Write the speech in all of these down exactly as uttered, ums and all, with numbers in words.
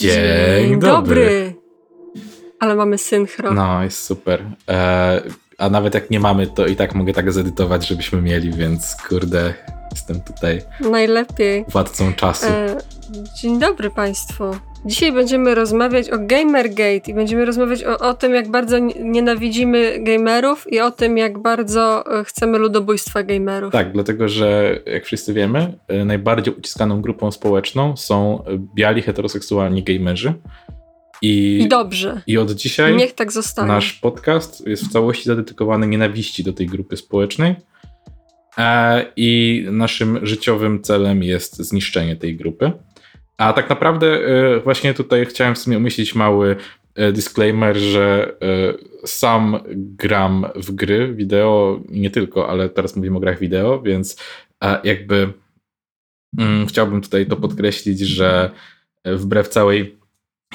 Dzień, Dzień dobry. dobry! Ale mamy synchro. No, jest super. E, a nawet jak nie mamy, to i tak mogę tak zedytować, żebyśmy mieli, więc kurde, jestem tutaj najlepiej władcą czasu. E, dzień dobry Państwu. Dzisiaj będziemy rozmawiać o Gamergate i będziemy rozmawiać o, o tym, jak bardzo nienawidzimy gamerów i o tym, jak bardzo chcemy ludobójstwa gamerów. Tak, dlatego że, jak wszyscy wiemy, najbardziej uciskaną grupą społeczną są biali heteroseksualni gamerzy. I, I dobrze. I od dzisiaj niech tak zostanie. Nasz podcast jest w całości zadedykowany nienawiści do tej grupy społecznej. I naszym życiowym celem jest zniszczenie tej grupy. A tak naprawdę właśnie tutaj chciałem w sumie umieścić mały disclaimer, że sam gram w gry wideo, nie tylko, ale teraz mówimy o grach wideo, więc jakby mm, chciałbym tutaj to podkreślić, że wbrew całej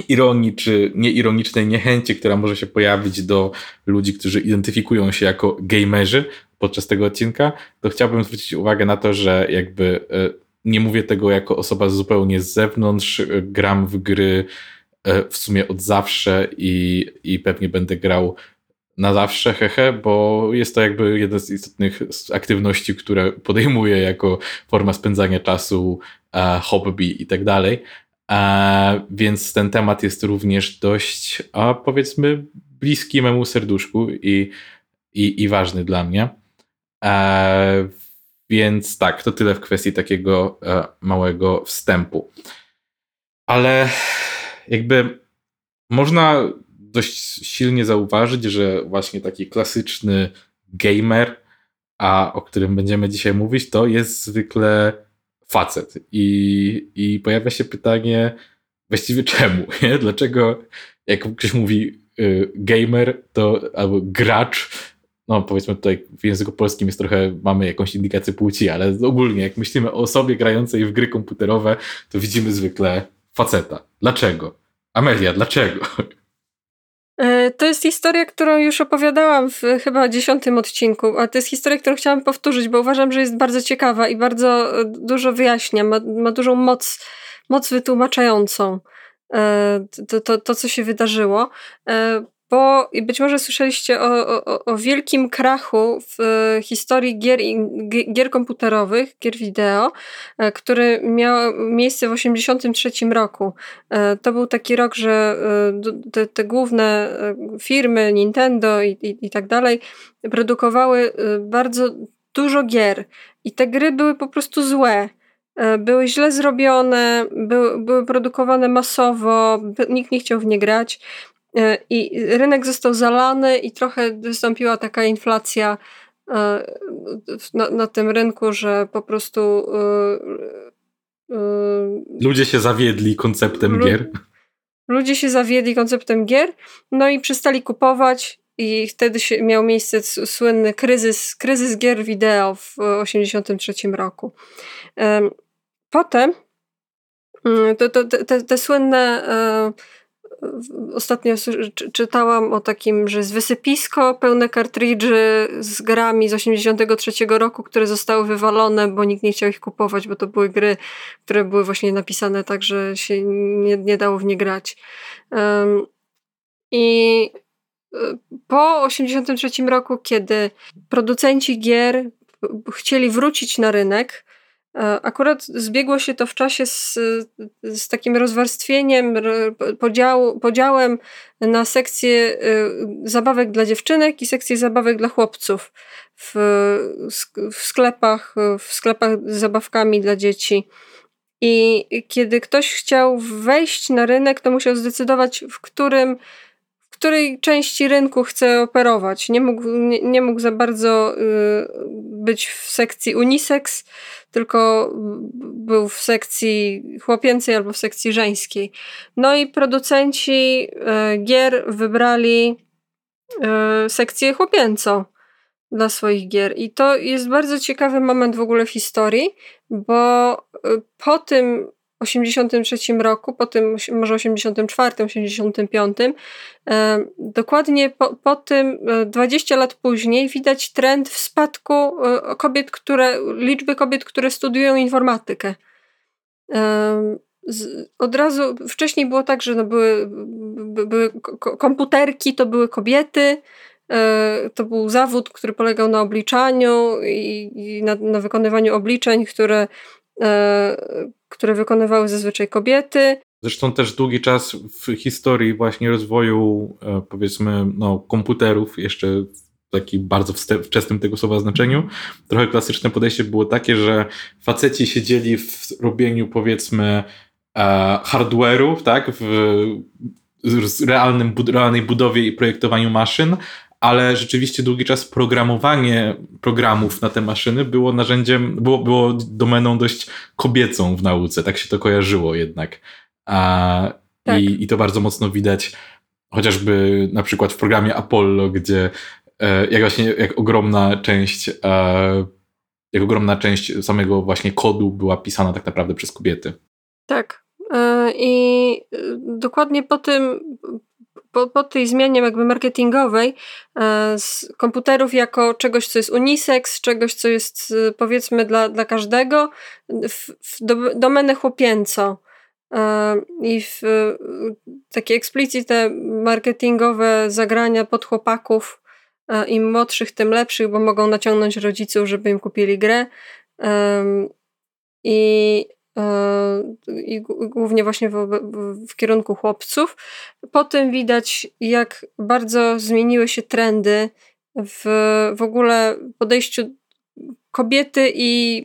ironii czy nieironicznej niechęci, która może się pojawić do ludzi, którzy identyfikują się jako gamerzy podczas tego odcinka, to chciałbym zwrócić uwagę na to, że jakby nie mówię tego jako osoba zupełnie z zewnątrz, gram w gry w sumie od zawsze i, i pewnie będę grał na zawsze, hehe, bo jest to jakby jedna z istotnych aktywności, które podejmuję jako forma spędzania czasu, hobby i tak dalej. Więc ten temat jest również dość, a powiedzmy, bliski memu serduszku i, i, i ważny dla mnie. Więc tak, to tyle w kwestii takiego e, małego wstępu. Ale jakby można dość silnie zauważyć, że właśnie taki klasyczny gamer, a o którym będziemy dzisiaj mówić, to jest zwykle facet. I, i pojawia się pytanie właściwie czemu, nie? Dlaczego jak ktoś mówi y, gamer to albo gracz, no powiedzmy tutaj w języku polskim jest trochę, mamy jakąś indykację płci, ale ogólnie jak myślimy o osobie grającej w gry komputerowe, to widzimy zwykle faceta. Dlaczego? Amelia, dlaczego? To jest historia, którą już opowiadałam w chyba dziesiątym odcinku, a to jest historia, którą chciałam powtórzyć, bo uważam, że jest bardzo ciekawa i bardzo dużo wyjaśnia, ma, ma dużą moc, moc wytłumaczającą to, to, to, co się wydarzyło. Bo być może słyszeliście o, o, o wielkim krachu w historii gier, gier komputerowych, gier wideo, który miał miejsce w osiemdziesiątym trzecim roku. To był taki rok, że te, te główne firmy, Nintendo i, i, i tak dalej, produkowały bardzo dużo gier i te gry były po prostu złe. Były źle zrobione, były, były produkowane masowo, nikt nie chciał w nie grać. I rynek został zalany i trochę wystąpiła taka inflacja na, na tym rynku, że po prostu yy, yy, ludzie się zawiedli konceptem lu- gier. Ludzie się zawiedli konceptem gier, no i przestali kupować i wtedy się, miał miejsce słynny kryzys, kryzys gier wideo w osiemdziesiątym trzecim roku. Yy, potem yy, to, to, te, te słynne yy, ostatnio czytałam o takim, że jest wysypisko pełne kartridży z grami z osiemdziesiątego trzeciego roku, które zostały wywalone, bo nikt nie chciał ich kupować, bo to były gry, które były właśnie napisane tak, że się nie, nie dało w nie grać. Um, I po osiemdziesiątym trzecim roku, kiedy producenci gier chcieli wrócić na rynek, akurat zbiegło się to w czasie z, z takim rozwarstwieniem, podziału, podziałem na sekcję zabawek dla dziewczynek i sekcję zabawek dla chłopców w, w sklepach, w sklepach z zabawkami dla dzieci. I kiedy ktoś chciał wejść na rynek, to musiał zdecydować, w którym w której części rynku chce operować. Nie mógł, nie, nie mógł za bardzo y, być w sekcji unisex, tylko był w sekcji chłopięcej albo w sekcji żeńskiej. No i producenci y, gier wybrali y, sekcję chłopięcą dla swoich gier. I to jest bardzo ciekawy moment w ogóle w historii, bo y, po tym osiemdziesiątym trzecim roku, po tym może osiemdziesiątym czwartym, osiemdziesiątym piątym, dokładnie po, po tym dwadzieścia lat później widać trend w spadku kobiet, które, liczby kobiet, które studiują informatykę. Z, od razu, wcześniej było tak, że no były, by, były komputerki, to były kobiety, e, to był zawód, który polegał na obliczaniu i, i na, na wykonywaniu obliczeń, które, e, które wykonywały zazwyczaj kobiety. Zresztą też długi czas w historii właśnie rozwoju, e, powiedzmy, no, komputerów, jeszcze w takim bardzo wczesnym tego słowa znaczeniu, trochę klasyczne podejście było takie, że faceci siedzieli w robieniu, powiedzmy, hardware'ów, tak, w realnym, realnej budowie i projektowaniu maszyn, ale rzeczywiście długi czas programowanie programów na te maszyny było narzędziem, było, było domeną dość kobiecą w nauce, tak się to kojarzyło jednak. A, tak. i, i to bardzo mocno widać chociażby na przykład w programie Apollo, gdzie jak właśnie, jak ogromna część jak ogromna część samego właśnie kodu była pisana tak naprawdę przez kobiety. Tak. I dokładnie po tym, po, po tej zmianie jakby marketingowej z komputerów jako czegoś, co jest unisex, czegoś, co jest powiedzmy dla, dla każdego, w, w domenę chłopięco. I w takie eksplicite marketingowe zagrania pod chłopaków, im młodszych, tym lepszych, bo mogą naciągnąć rodziców, żeby im kupili grę. I i głównie właśnie w, w kierunku chłopców. Po tym widać, jak bardzo zmieniły się trendy w, w ogóle podejściu kobiety i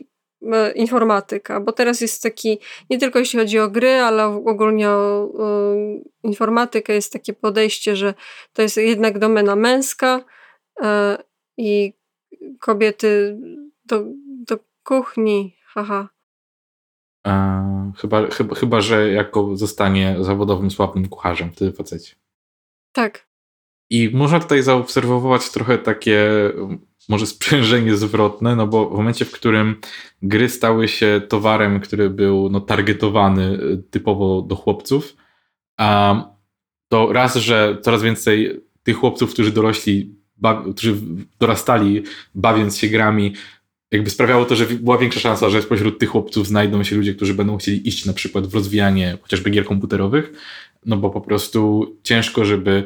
informatyka, bo teraz jest taki, nie tylko jeśli chodzi o gry, ale ogólnie o y, informatykę, jest takie podejście, że to jest jednak domena męska y, i kobiety do, do kuchni, haha. E, chyba, chyba, chyba, że jako zostanie zawodowym, słabym kucharzem, wtedy faceci. Tak. I można tutaj zaobserwować trochę takie może sprzężenie zwrotne, no bo w momencie, w którym gry stały się towarem, który był no, targetowany typowo do chłopców, a to raz, że coraz więcej tych chłopców, którzy dorośli, ba- którzy dorastali bawiąc się grami, jakby sprawiało to, że była większa szansa, że spośród tych chłopców znajdą się ludzie, którzy będą chcieli iść na przykład w rozwijanie chociażby gier komputerowych, no bo po prostu ciężko, żeby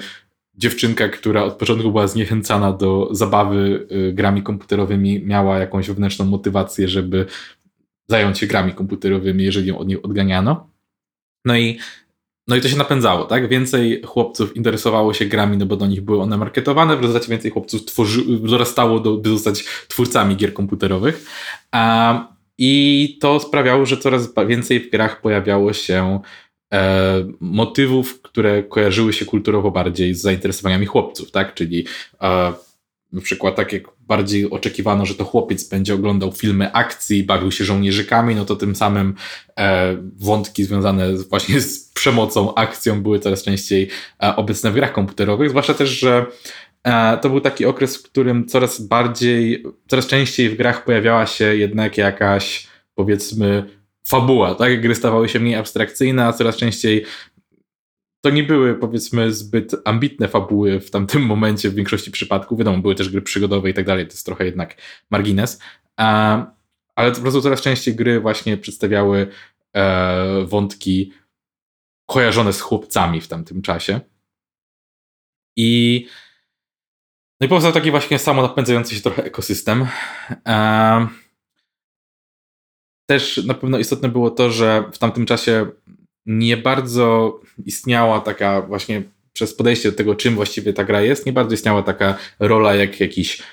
dziewczynka, która od początku była zniechęcana do zabawy grami komputerowymi, miała jakąś wewnętrzną motywację, żeby zająć się grami komputerowymi, jeżeli ją od niej odganiano. No i, no i to się napędzało, tak? Więcej chłopców interesowało się grami, no bo do nich były one marketowane, w rezultacie więcej chłopców tworzy, dorastało, do, by zostać twórcami gier komputerowych. A, I to sprawiało, że coraz więcej w grach pojawiało się E, motywów, które kojarzyły się kulturowo bardziej z zainteresowaniami chłopców, tak? Czyli e, na przykład tak jak bardziej oczekiwano, że to chłopiec będzie oglądał filmy akcji, bawił się żołnierzykami, no to tym samym e, wątki związane z, właśnie z przemocą, akcją były coraz częściej e, obecne w grach komputerowych, zwłaszcza też, że e, to był taki okres, w którym coraz bardziej, coraz częściej w grach pojawiała się jednak jakaś, powiedzmy, fabuła, tak? Gry stawały się mniej abstrakcyjne, a coraz częściej to nie były, powiedzmy, zbyt ambitne fabuły w tamtym momencie w większości przypadków. Wiadomo, były też gry przygodowe i tak dalej, to jest trochę jednak margines. Ale po prostu coraz częściej gry właśnie przedstawiały wątki kojarzone z chłopcami w tamtym czasie. I, no i powstał taki właśnie samonapędzający się trochę ekosystem. Też na pewno istotne było to, że w tamtym czasie nie bardzo istniała taka właśnie, przez podejście do tego, czym właściwie ta gra jest, nie bardzo istniała taka rola jak jakiś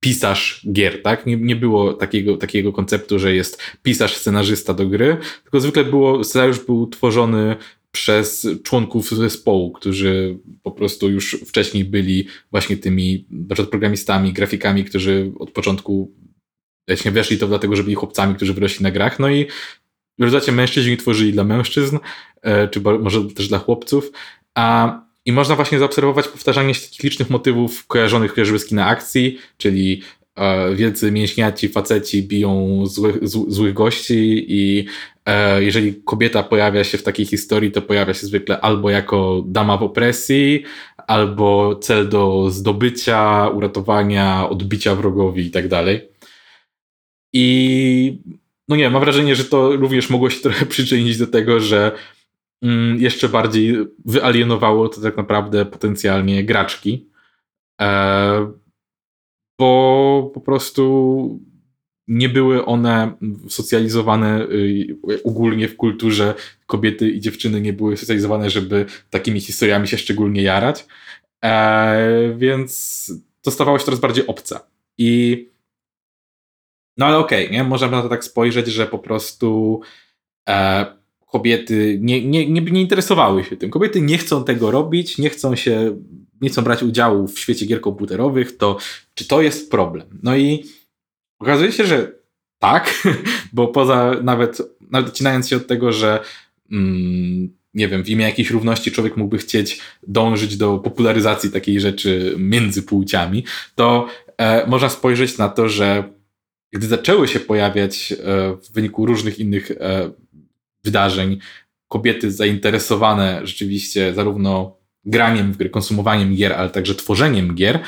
pisarz gier, tak? Nie, nie było takiego, takiego konceptu, że jest pisarz, scenarzysta do gry, tylko zwykle było, scenariusz był tworzony przez członków zespołu, którzy po prostu już wcześniej byli właśnie tymi na przykład programistami, grafikami, którzy od początku właśnie weszli to dlatego, że byli chłopcami, którzy wyrośli na grach, no i w rezultacie mężczyźni tworzyli dla mężczyzn, czy może też dla chłopców, a i można właśnie zaobserwować powtarzanie się takich licznych motywów kojarzonych chociażby z kina akcji, czyli e, wielcy mięśniaci faceci biją złych, złych gości i e, jeżeli kobieta pojawia się w takiej historii, to pojawia się zwykle albo jako dama w opresji, albo cel do zdobycia, uratowania, odbicia wrogowi i tak dalej. I no nie, mam wrażenie, że to również mogło się trochę przyczynić do tego, że mm, jeszcze bardziej wyalienowało to tak naprawdę potencjalnie graczki. E, bo po prostu nie były one socjalizowane y, ogólnie w kulturze, kobiety i dziewczyny nie były socjalizowane, żeby takimi historiami się szczególnie jarać. E, więc to stawało się coraz bardziej obce. I no ale okej, okay, nie? Możemy na to tak spojrzeć, że po prostu e, kobiety nie, nie, nie, nie interesowały się tym. Kobiety nie chcą tego robić, nie chcą się, nie chcą brać udziału w świecie gier komputerowych, to czy to jest problem? No i okazuje się, że tak, bo poza nawet, nawet odcinając się od tego, że mm, nie wiem, w imię jakiejś równości człowiek mógłby chcieć dążyć do popularyzacji takiej rzeczy między płciami, to e, można spojrzeć na to, że gdy zaczęły się pojawiać e, w wyniku różnych innych e, wydarzeń kobiety zainteresowane rzeczywiście zarówno graniem w gry, konsumowaniem gier, ale także tworzeniem gier,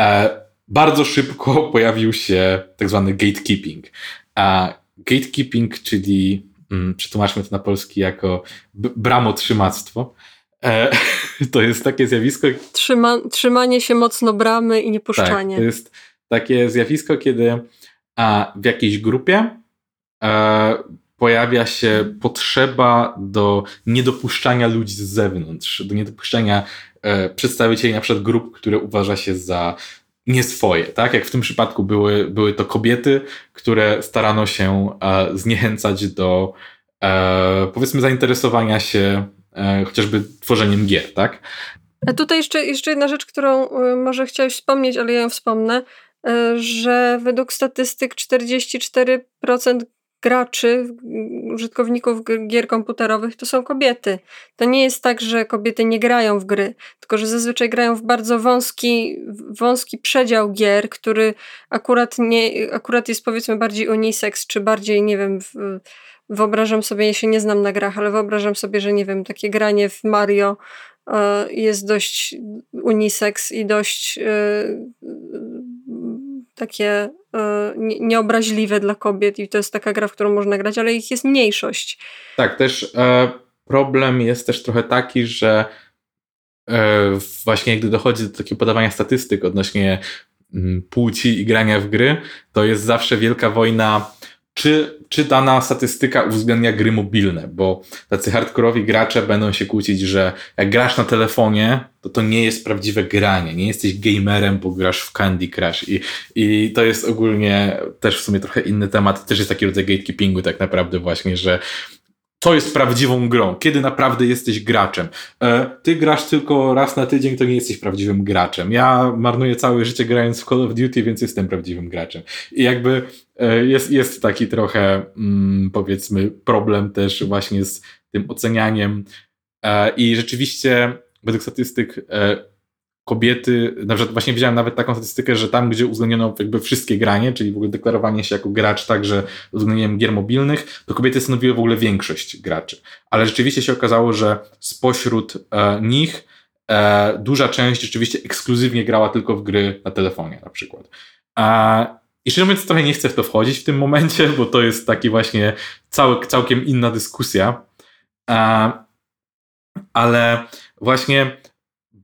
e, bardzo szybko pojawił się tak zwany gatekeeping. A gatekeeping, czyli mm, przetłumaczmy to na polski jako b- bramotrzymactwo, e, to jest takie zjawisko... Trzyma, trzymanie się mocno bramy i niepuszczanie. Tak, to jest takie zjawisko, kiedy a, w jakiejś grupie e, pojawia się potrzeba do niedopuszczania ludzi z zewnątrz, do niedopuszczania e, przedstawicieli na przykład grup, które uważa się za nie swoje, tak? Jak w tym przypadku były, były to kobiety, które starano się e, zniechęcać do e, powiedzmy zainteresowania się e, chociażby tworzeniem gier, tak? A tutaj jeszcze, jeszcze jedna rzecz, którą może chciałeś wspomnieć, ale ja ją wspomnę, e, że według statystyk czterdzieści cztery procent graczy, użytkowników gier komputerowych to są kobiety. To nie jest tak, że kobiety nie grają w gry, tylko że zazwyczaj grają w bardzo wąski, wąski przedział gier, który akurat, nie, akurat jest powiedzmy bardziej unisex, czy bardziej, nie wiem, w, wyobrażam sobie, ja się nie znam na grach, ale wyobrażam sobie, że nie wiem, takie granie w Mario y, jest dość unisex i dość y, takie y, nieobraźliwe dla kobiet i to jest taka gra, w którą można grać, ale ich jest mniejszość. Tak, też e, problem jest też trochę taki, że e, właśnie gdy dochodzi do takiego podawania statystyk odnośnie m, płci i grania w gry, to jest zawsze wielka wojna, czy, czy dana statystyka uwzględnia gry mobilne, bo tacy hardkorowi gracze będą się kłócić, że jak grasz na telefonie, to to nie jest prawdziwe granie, nie jesteś gamerem, bo grasz w Candy Crush i, i to jest ogólnie też w sumie trochę inny temat, też jest taki rodzaj gatekeepingu tak naprawdę właśnie, że co jest prawdziwą grą, kiedy naprawdę jesteś graczem. E, ty grasz tylko raz na tydzień, to nie jesteś prawdziwym graczem. Ja marnuję całe życie grając w Call of Duty, więc jestem prawdziwym graczem. I jakby e, jest, jest taki trochę mm, powiedzmy problem też właśnie z tym ocenianiem e, i rzeczywiście według statystyk e, kobiety, na przykład właśnie widziałem nawet taką statystykę, że tam, gdzie uwzględniono jakby wszystkie granie, czyli w ogóle deklarowanie się jako gracz także z uwzględnieniem gier mobilnych, to kobiety stanowiły w ogóle większość graczy. Ale rzeczywiście się okazało, że spośród e, nich e, duża część rzeczywiście ekskluzywnie grała tylko w gry na telefonie na przykład. A, i szczerze mówiąc trochę nie chcę w to wchodzić w tym momencie, bo to jest taki właśnie cały, całkiem inna dyskusja. A, ale właśnie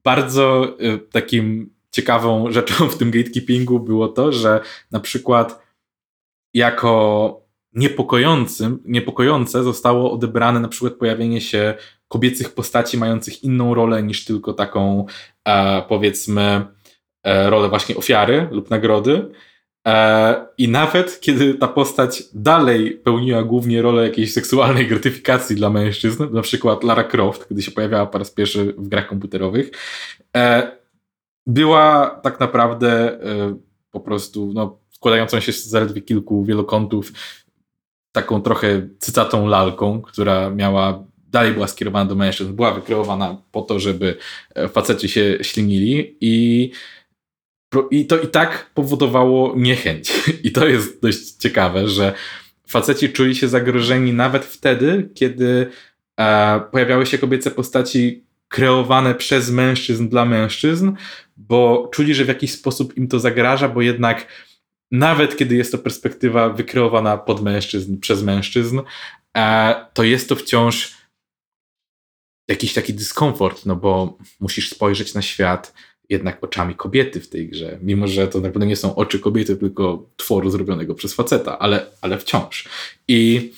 bardzo y, takim ciekawą rzeczą w tym gatekeepingu było to, że na przykład jako niepokojącym, niepokojące zostało odebrane na przykład pojawienie się kobiecych postaci mających inną rolę niż tylko taką e, powiedzmy e, rolę właśnie ofiary lub nagrody. I nawet kiedy ta postać dalej pełniła głównie rolę jakiejś seksualnej gratyfikacji dla mężczyzn, na przykład Lara Croft, kiedy się pojawiała po raz pierwszy w grach komputerowych, była tak naprawdę po prostu no, składającą się z zaledwie kilku wielokątów taką trochę cycatą lalką, która miała dalej była skierowana do mężczyzn, była wykreowana po to, żeby faceci się ślinili i I to i tak powodowało niechęć. I to jest dość ciekawe, że faceci czuli się zagrożeni nawet wtedy, kiedy e, pojawiały się kobiece postaci kreowane przez mężczyzn dla mężczyzn, bo czuli, że w jakiś sposób im to zagraża, bo jednak nawet kiedy jest to perspektywa wykreowana pod mężczyzn, przez mężczyzn, to jest to wciąż jakiś taki dyskomfort, no bo musisz spojrzeć na świat jednak oczami kobiety w tej grze, mimo że to naprawdę nie są oczy kobiety, tylko tworu zrobionego przez faceta, ale, ale wciąż. I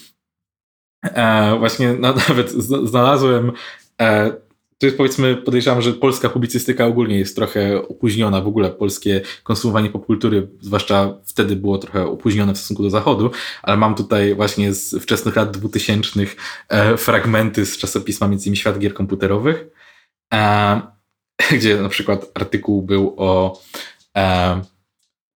e, właśnie no, nawet znalazłem, e, to jest powiedzmy, podejrzewam, że polska publicystyka ogólnie jest trochę opóźniona, w ogóle polskie konsumowanie popkultury, zwłaszcza wtedy było trochę opóźnione w stosunku do Zachodu, ale mam tutaj właśnie z wczesnych lat dwutysięcznych e, fragmenty z czasopisma między innymi Świat Gier Komputerowych, e, gdzie na przykład artykuł był o e,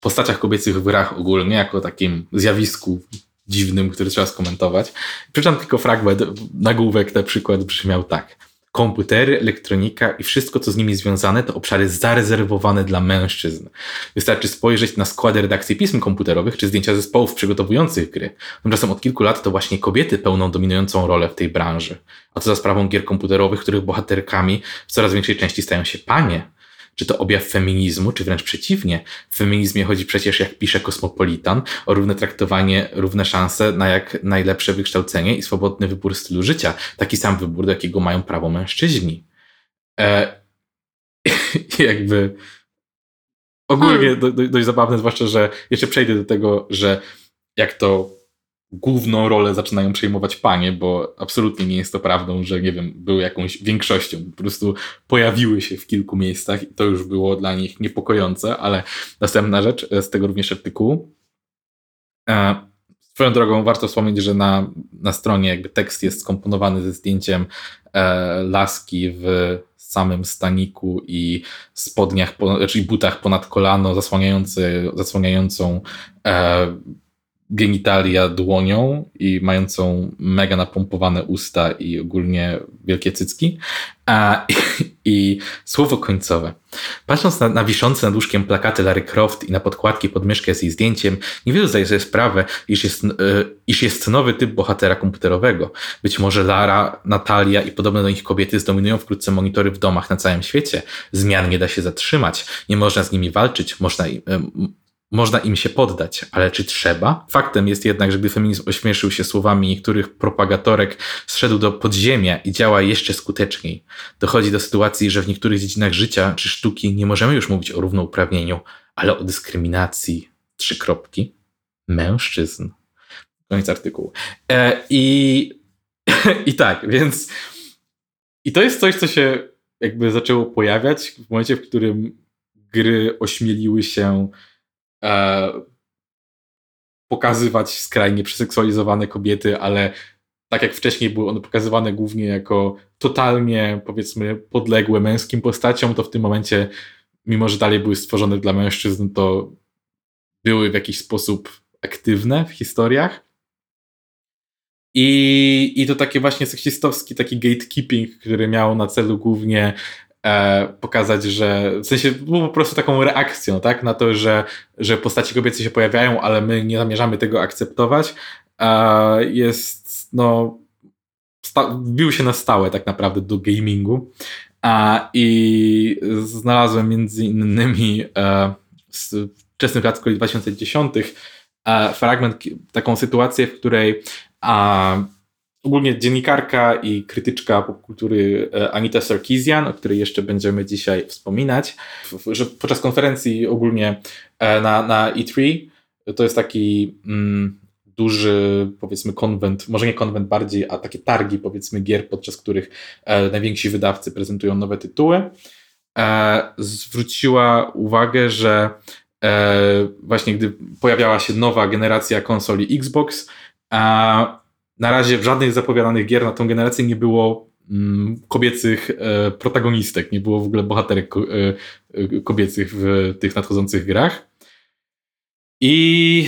postaciach kobiecych w grach ogólnie, jako takim zjawisku dziwnym, który trzeba skomentować. Przeczytam tylko fragment, nagłówek na przykład brzmiał tak. Komputery, elektronika i wszystko, co z nimi związane, to obszary zarezerwowane dla mężczyzn. Wystarczy spojrzeć na składy redakcji pism komputerowych czy zdjęcia zespołów przygotowujących gry. Tymczasem od kilku lat to właśnie kobiety pełnią dominującą rolę w tej branży. A co za sprawą gier komputerowych, których bohaterkami w coraz większej części stają się panie. Czy to objaw feminizmu, czy wręcz przeciwnie? W feminizmie chodzi przecież, jak pisze Kosmopolitan, o równe traktowanie, równe szanse na jak najlepsze wykształcenie i swobodny wybór stylu życia. Taki sam wybór, do jakiego mają prawo mężczyźni. E, jakby ogólnie do, do, dość zabawne, zwłaszcza, że jeszcze przejdę do tego, że jak to główną rolę zaczynają przejmować panie, bo absolutnie nie jest to prawdą, że nie wiem, były jakąś większością. Po prostu pojawiły się w kilku miejscach i to już było dla nich niepokojące, ale następna rzecz, z tego również artykułu. Swoją drogą warto wspomnieć, że na, na stronie jakby tekst jest skomponowany ze zdjęciem e, laski w samym staniku i spodniach, po, czyli butach ponad kolano, zasłaniający, zasłaniającą e, genitalia dłonią i mającą mega napompowane usta i ogólnie wielkie cycki. A, i, i słowo końcowe. Patrząc na, na wiszące nad łóżkiem plakaty Lara Croft i na podkładki pod myszkę z jej zdjęciem, niewielu zdaje sobie sprawę, iż jest, yy, iż jest nowy typ bohatera komputerowego. Być może Lara, Natalia i podobne do nich kobiety zdominują wkrótce monitory w domach na całym świecie. Zmian nie da się zatrzymać. Nie można z nimi walczyć. Można im... Yy, Można im się poddać, ale czy trzeba? Faktem jest jednak, że gdy feminizm ośmieszył się słowami niektórych propagatorek, zszedł do podziemia i działa jeszcze skuteczniej. Dochodzi do sytuacji, że w niektórych dziedzinach życia czy sztuki nie możemy już mówić o równouprawnieniu, ale o dyskryminacji, trzy kropki, mężczyzn. Koniec artykułu. E, i, I tak, więc... I to jest coś, co się jakby zaczęło pojawiać w momencie, w którym gry ośmieliły się E, pokazywać skrajnie przeseksualizowane kobiety, ale tak jak wcześniej były one pokazywane głównie jako totalnie, powiedzmy, podległe męskim postaciom, to w tym momencie, mimo że dalej były stworzone dla mężczyzn, to były w jakiś sposób aktywne w historiach. I, i to taki właśnie seksistowski, taki gatekeeping, który miał na celu głównie E, pokazać, że w sensie było po prostu taką reakcją, tak, na to, że, że postaci kobiece się pojawiają, ale my nie zamierzamy tego akceptować, e, jest no sta- wbił się na stałe tak naprawdę do gamingu, e, i znalazłem między innymi e, z wczesnych lat dwa tysiące dziesiątych e, fragment, taką sytuację, w której e, ogólnie dziennikarka i krytyczka popkultury Anita Sarkeesian, o której jeszcze będziemy dzisiaj wspominać, że podczas konferencji ogólnie na, na E trzy, to jest taki mm, duży, powiedzmy, konwent, może nie konwent bardziej, a takie targi, powiedzmy, gier, podczas których e, najwięksi wydawcy prezentują nowe tytuły, e, zwróciła uwagę, że e, właśnie gdy pojawiała się nowa generacja konsoli Xbox, a na razie w żadnych zapowiadanych gier na tą generację nie było mm, kobiecych e, protagonistek, nie było w ogóle bohaterek ko- e, kobiecych w tych nadchodzących grach. I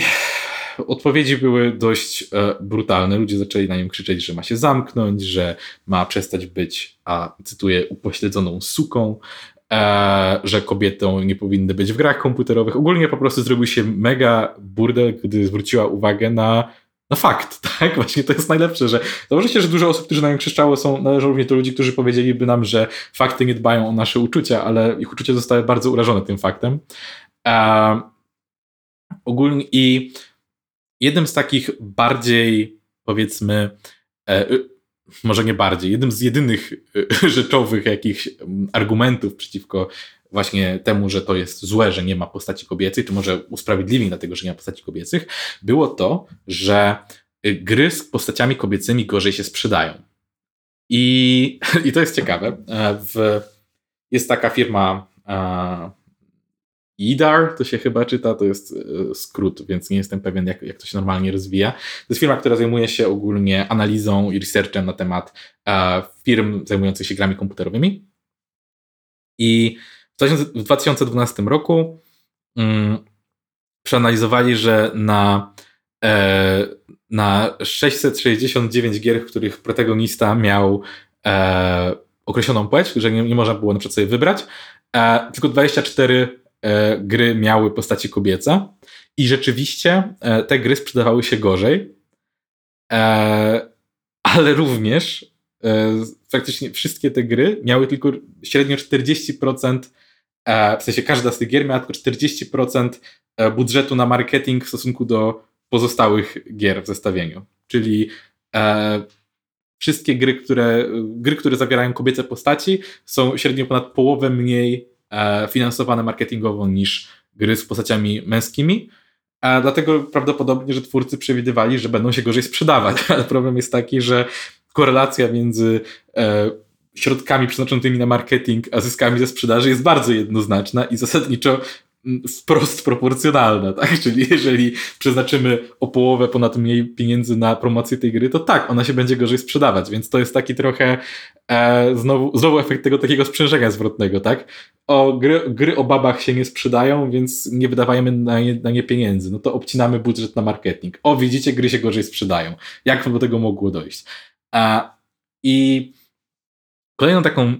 odpowiedzi były dość e, brutalne. Ludzie zaczęli na nią krzyczeć, że ma się zamknąć, że ma przestać być, a cytuję, upośledzoną suką, e, że kobietą nie powinny być w grach komputerowych. Ogólnie po prostu zrobił się mega burdel, gdy zwróciła uwagę na No fakt, tak? Właśnie to jest najlepsze, że założy się, że dużo osób, którzy na nią krzyczało, są, należą również do ludzi, którzy powiedzieliby nam, że fakty nie dbają o nasze uczucia, ale ich uczucia zostały bardzo urażone tym faktem. Ogólnie i jednym z takich bardziej, powiedzmy, e, może nie bardziej, jednym z jedynych e, rzeczowych jakichś argumentów przeciwko właśnie temu, że to jest złe, że nie ma postaci kobiecej, czy może usprawiedliwień dlatego, że nie ma postaci kobiecych, było to, że gry z postaciami kobiecymi gorzej się sprzedają. I, i to jest ciekawe. W, jest taka firma I D A R, to się chyba czyta, to jest skrót, więc nie jestem pewien, jak, jak to się normalnie rozwija. To jest firma, która zajmuje się ogólnie analizą i researchem na temat firm zajmujących się grami komputerowymi. I w dwa tysiące dwunastym roku mm, przeanalizowali, że na, e, na sześćset sześćdziesiąt dziewięć gier, w których protagonista miał e, określoną płeć, że nie, nie można było na przykład sobie wybrać, e, tylko dwadzieścia cztery e, gry miały postaci kobiece i rzeczywiście e, te gry sprzedawały się gorzej, e, ale również e, praktycznie wszystkie te gry miały tylko średnio czterdzieści procent. W sensie każda z tych gier miała tylko czterdzieści procent budżetu na marketing w stosunku do pozostałych gier w zestawieniu. Czyli e, wszystkie gry które, gry, które zawierają kobiece postaci, są średnio ponad połowę mniej e, finansowane marketingowo niż gry z postaciami męskimi. A dlatego prawdopodobnie, że twórcy przewidywali, że będą się gorzej sprzedawać. Ale problem jest taki, że korelacja między e, środkami przeznaczonymi na marketing, a zyskami ze sprzedaży jest bardzo jednoznaczna i zasadniczo wprost proporcjonalna, tak? Czyli jeżeli przeznaczymy o połowę ponad mniej pieniędzy na promocję tej gry, to tak, ona się będzie gorzej sprzedawać, więc to jest taki trochę e, znowu, znowu efekt tego takiego sprzężenia zwrotnego, tak? O, gry, gry o babach się nie sprzedają, więc nie wydawajmy na nie, na nie pieniędzy, no to obcinamy budżet na marketing. O, widzicie, gry się gorzej sprzedają. Jak do tego mogło dojść? A, I kolejną taką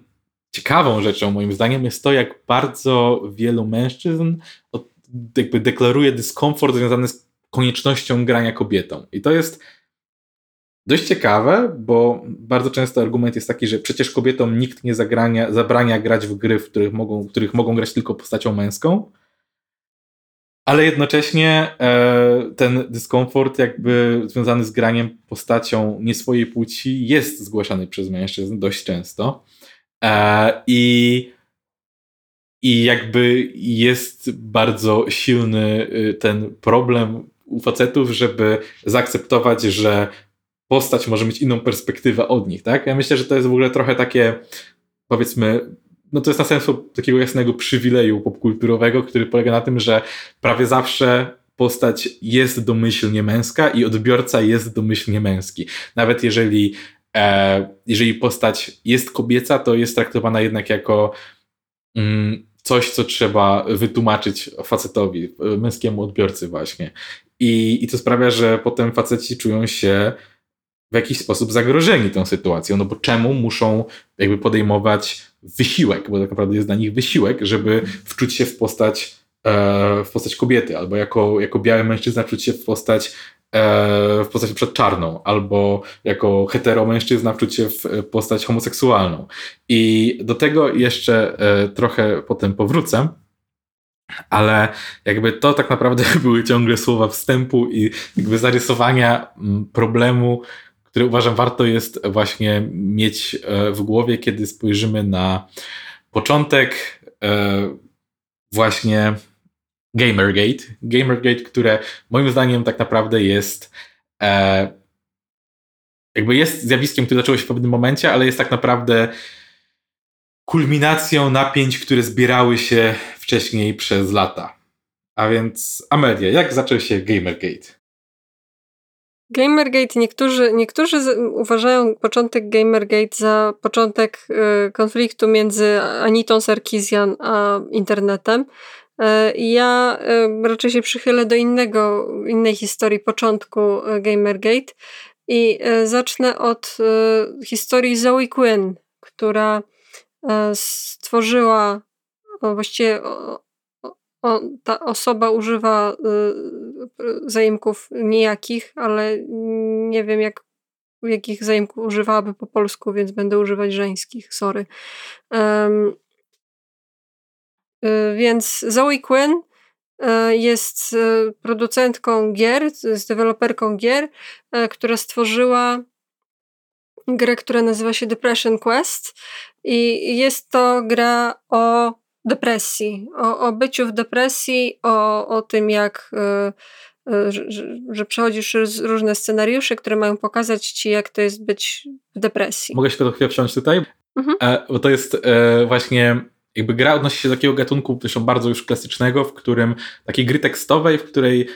ciekawą rzeczą moim zdaniem jest to, jak bardzo wielu mężczyzn od, jakby deklaruje dyskomfort związany z koniecznością grania kobietą. I to jest dość ciekawe, bo bardzo często argument jest taki, że przecież kobietom nikt nie zagrania, zabrania grać w gry, w których mogą, w których mogą grać tylko postacią męską, ale jednocześnie e, ten dyskomfort jakby związany z graniem postacią nie swojej płci jest zgłaszany przez mężczyzn dość często. I, I jakby jest bardzo silny ten problem u facetów, żeby zaakceptować, że postać może mieć inną perspektywę od nich, tak? Ja myślę, że to jest w ogóle trochę takie, powiedzmy, no to jest następstwo takiego jasnego przywileju popkulturowego, który polega na tym, że prawie zawsze postać jest domyślnie męska i odbiorca jest domyślnie męski. Nawet jeżeli Jeżeli postać jest kobieca, to jest traktowana jednak jako coś, co trzeba wytłumaczyć facetowi, męskiemu odbiorcy właśnie. I, i to sprawia, że potem faceci czują się w jakiś sposób zagrożeni tą sytuacją, no bo czemu muszą jakby podejmować wysiłek, bo tak naprawdę jest dla nich wysiłek, żeby wczuć się w postać, w postać kobiety, albo jako, jako biały mężczyzna wczuć się w postać w postaci przed czarną, albo jako heteromężczyzna wczuć się w postać homoseksualną. I do tego jeszcze trochę potem powrócę, ale jakby to tak naprawdę były ciągle słowa wstępu i jakby zarysowania problemu, który uważam warto jest właśnie mieć w głowie, kiedy spojrzymy na początek właśnie Gamergate, Gamergate, które moim zdaniem tak naprawdę jest e, jakby jest zjawiskiem, które zaczęło się w pewnym momencie, ale jest tak naprawdę kulminacją napięć, które zbierały się wcześniej przez lata. A więc Amelia, jak zaczął się Gamergate? Gamergate, niektórzy, niektórzy uważają początek Gamergate za początek y, konfliktu między Anitą Sarkeesian a internetem. Ja raczej się przychylę do innego, innej historii początku Gamergate i zacznę od historii Zoe Quinn, która stworzyła, właściwie ta osoba używa zaimków nijakich, ale nie wiem jak jakich zaimków używałaby po polsku, więc będę używać żeńskich, sorry. Um, Więc Zoe Quinn jest producentką gier, jest deweloperką gier, która stworzyła grę, która nazywa się Depression Quest i jest to gra o depresji, o, o byciu w depresji, o, o tym jak że, że przechodzisz różne scenariusze, które mają pokazać ci, jak to jest być w depresji. Mogę się to chwilę wsiąść tutaj? Mhm. E, bo to jest e, właśnie jakby gra odnosi się do takiego gatunku, zresztą bardzo już klasycznego, w którym takiej gry tekstowej, w której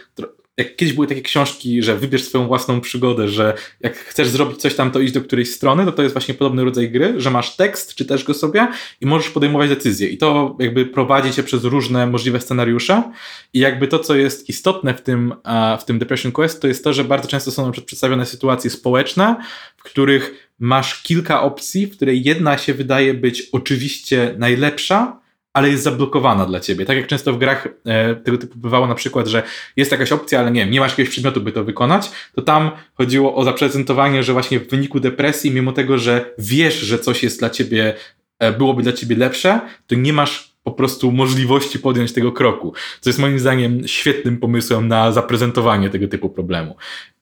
jak kiedyś były takie książki, że wybierz swoją własną przygodę, że jak chcesz zrobić coś tam, to idź do którejś strony, to to jest właśnie podobny rodzaj gry, że masz tekst, czytasz go sobie i możesz podejmować decyzje. I to jakby prowadzi cię przez różne możliwe scenariusze. I jakby to, co jest istotne w tym, w tym Depression Quest, to jest to, że bardzo często są na przykład przedstawione sytuacje społeczne, w których masz kilka opcji, w której jedna się wydaje być oczywiście najlepsza, ale jest zablokowana dla ciebie. Tak jak często w grach e, tego typu bywało na przykład, że jest jakaś opcja, ale nie wiem, nie masz jakiegoś przedmiotu, by to wykonać, to tam chodziło o zaprezentowanie, że właśnie w wyniku depresji, mimo tego, że wiesz, że coś jest dla ciebie, e, byłoby dla ciebie lepsze, to nie masz po prostu możliwości podjąć tego kroku. Co jest moim zdaniem świetnym pomysłem na zaprezentowanie tego typu problemu.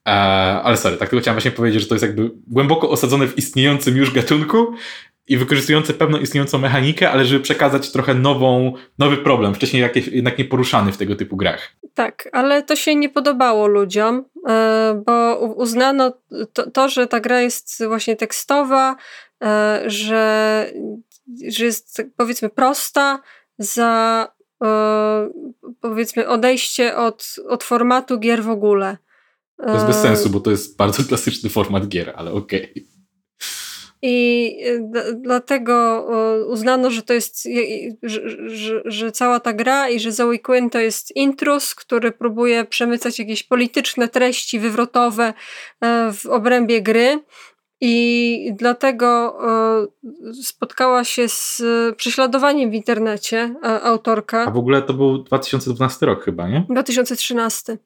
E, ale sorry, tak tylko chciałem właśnie powiedzieć, że to jest jakby głęboko osadzone w istniejącym już gatunku, i wykorzystujące pewną istniejącą mechanikę, ale żeby przekazać trochę nową, nowy problem, wcześniej jakiś, jednak nieporuszany w tego typu grach. Tak, ale to się nie podobało ludziom, bo uznano to, to że ta gra jest właśnie tekstowa, że, że jest powiedzmy prosta za powiedzmy odejście od, od formatu gier w ogóle. To jest bez sensu, bo to jest bardzo klasyczny format gier, ale okej. Okay. I d- dlatego uznano, że to jest, że, że, że cała ta gra i że Zoe Quinn to jest intrus, który próbuje przemycać jakieś polityczne treści wywrotowe w obrębie gry i dlatego spotkała się z prześladowaniem w internecie autorka. A w ogóle to był dwa tysiące dwunasty rok chyba, nie? dwa tysiące trzynasty.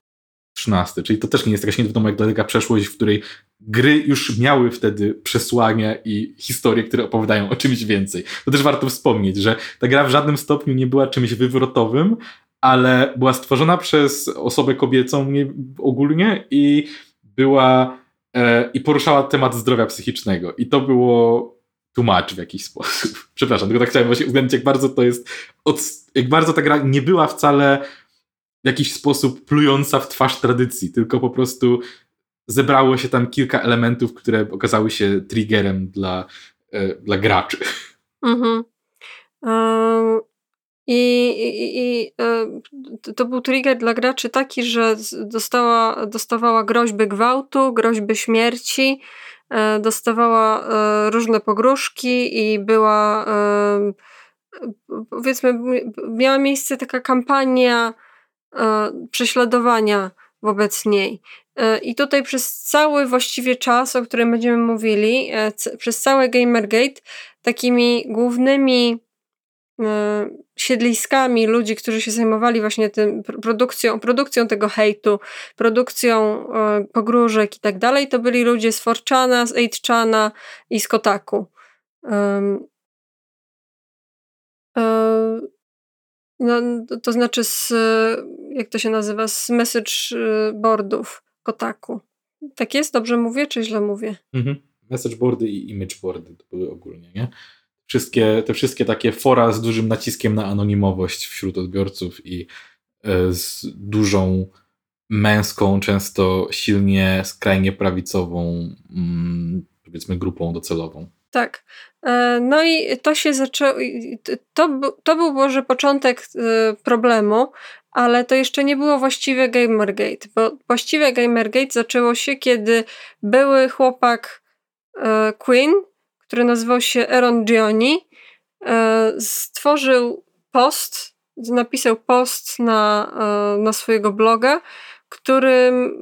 trzynasty, czyli to też nie jest jakaś niewiadoma jak daleka przeszłość, w której gry już miały wtedy przesłania i historie, które opowiadają o czymś więcej. To też warto wspomnieć, że ta gra w żadnym stopniu nie była czymś wywrotowym, ale była stworzona przez osobę kobiecą ogólnie i była e, i poruszała temat zdrowia psychicznego. I to było too much w jakiś sposób. Przepraszam, tylko tak chciałem właśnie uwzględnić, jak bardzo to jest, od, jak bardzo ta gra nie była wcale w jakiś sposób plująca w twarz tradycji, tylko po prostu zebrało się tam kilka elementów, które okazały się triggerem dla, e, dla graczy. Mhm. Um, I i, i to był trigger dla graczy taki, że dostała, dostawała groźby gwałtu, groźby śmierci, e, dostawała e, różne pogróżki i była e, powiedzmy, miała miejsce taka kampania e, prześladowania wobec niej. I tutaj przez cały właściwie czas, o którym będziemy mówili, c- przez całe Gamergate, takimi głównymi y- siedliskami ludzi, którzy się zajmowali właśnie tym produkcją, produkcją tego hejtu, produkcją y- pogróżek i tak dalej, to byli ludzie z four chana, z eight chana i z Kotaku. Y- y- No, to znaczy z, jak to się nazywa, z message boardów Kotaku. Tak jest? Dobrze mówię, czy źle mówię? Mm-hmm. Message boardy i image boardy to były ogólnie, nie? Wszystkie, te wszystkie takie fora z dużym naciskiem na anonimowość wśród odbiorców i y, z dużą męską, często silnie, skrajnie prawicową mm, powiedzmy grupą docelową. Tak. No i to się zaczęło, to, to był może początek problemu, ale to jeszcze nie było właściwe Gamergate, bo właściwe Gamergate zaczęło się, kiedy były chłopak Quinn, który nazywał się Eron Gjoni, stworzył post, napisał post na, na swojego bloga, którym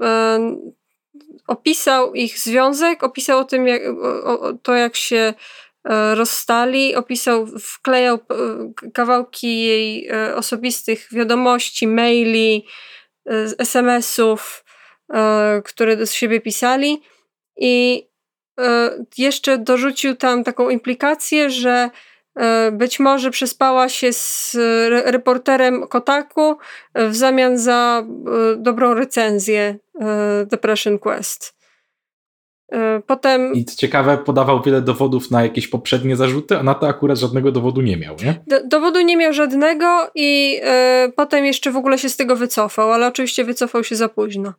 opisał ich związek, opisał o tym, jak, o, o, to jak się rozstali, opisał, wklejał kawałki jej osobistych wiadomości, maili, es em esów, które do siebie pisali i jeszcze dorzucił tam taką implikację, że Być może przespała się z reporterem Kotaku w zamian za dobrą recenzję Depression Quest. Potem... I ciekawe, podawał wiele dowodów na jakieś poprzednie zarzuty, a na to akurat żadnego dowodu nie miał, nie? Do, dowodu nie miał żadnego i y, potem jeszcze w ogóle się z tego wycofał, ale oczywiście wycofał się za późno.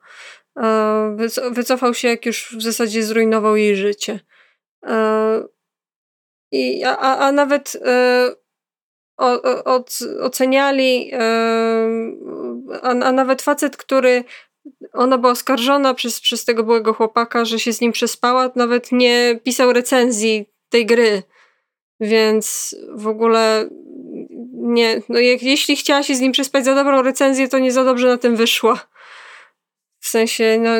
Y, wycofał się, jak już w zasadzie zrujnował jej życie. Y, i, a, a nawet y, o, o, oceniali y, a, a nawet facet, który... Ona była oskarżona przez, przez tego byłego chłopaka, że się z nim przespała, nawet nie pisał recenzji tej gry, więc w ogóle nie, no jak, jeśli chciała się z nim przespać za dobrą recenzję, to nie za dobrze na tym wyszła. W sensie, no,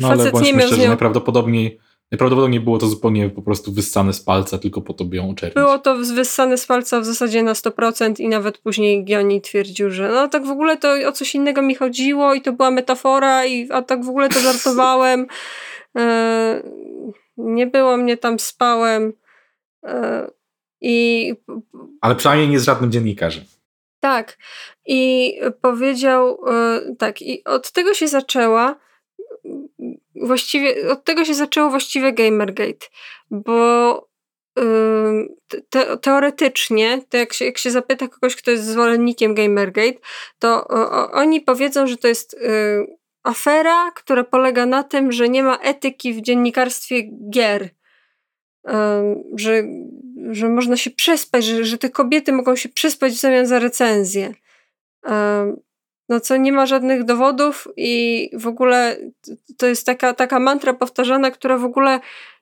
no facet ale nie miał z nią... Najprawdopodobniej, najprawdopodobniej było to zupełnie po prostu wyssane z palca, tylko po to by ją uczernić. Było to wyssane z palca w zasadzie na sto procent i nawet później Gjoni twierdził, że no tak w ogóle to o coś innego mi chodziło i to była metafora, i, a tak w ogóle to żartowałem. E, nie było mnie tam, spałem. E, i... Ale przynajmniej nie z żadnym dziennikarzem. Tak. I powiedział e, tak, i od tego się zaczęła Właściwie, od tego się zaczęło właściwie Gamergate, bo yy, te, teoretycznie, to jak się, jak się zapyta kogoś, kto jest zwolennikiem Gamergate, to o, oni powiedzą, że to jest yy, afera, która polega na tym, że nie ma etyki w dziennikarstwie gier. Yy, że, że można się przespać, że, że te kobiety mogą się przespać w zamian za recenzję. Yy. No co, nie ma żadnych dowodów i w ogóle to jest taka, taka mantra powtarzana, która w ogóle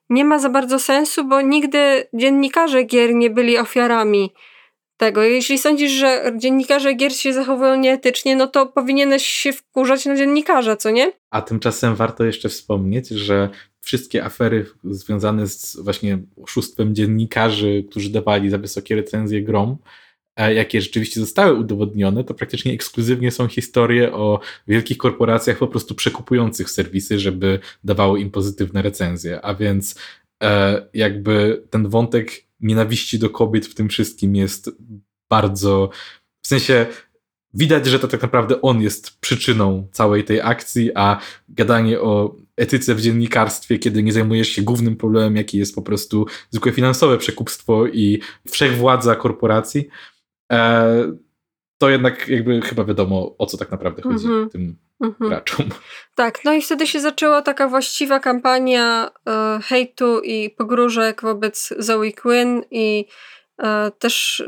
nie ma za bardzo sensu, bo nigdy dziennikarze gier nie byli ofiarami tego. Jeśli sądzisz, że dziennikarze gier się zachowują nieetycznie, no to powinieneś się wkurzać na dziennikarza, co nie? A tymczasem warto jeszcze wspomnieć, że wszystkie afery związane z właśnie oszustwem dziennikarzy, którzy dawali za wysokie recenzje grom, jakie rzeczywiście zostały udowodnione, to praktycznie ekskluzywnie są historie o wielkich korporacjach po prostu przekupujących serwisy, żeby dawały im pozytywne recenzje, a więc e, jakby ten wątek nienawiści do kobiet w tym wszystkim jest bardzo, w sensie widać, że to tak naprawdę on jest przyczyną całej tej akcji, a gadanie o etyce w dziennikarstwie, kiedy nie zajmujesz się głównym problemem, jaki jest po prostu zwykłe finansowe przekupstwo i wszechwładza korporacji, to jednak jakby chyba wiadomo, o co tak naprawdę chodzi mm-hmm. tym mm-hmm. graczom. Tak, no i wtedy się zaczęła taka właściwa kampania e, hejtu i pogróżek wobec Zoe Quinn i e, też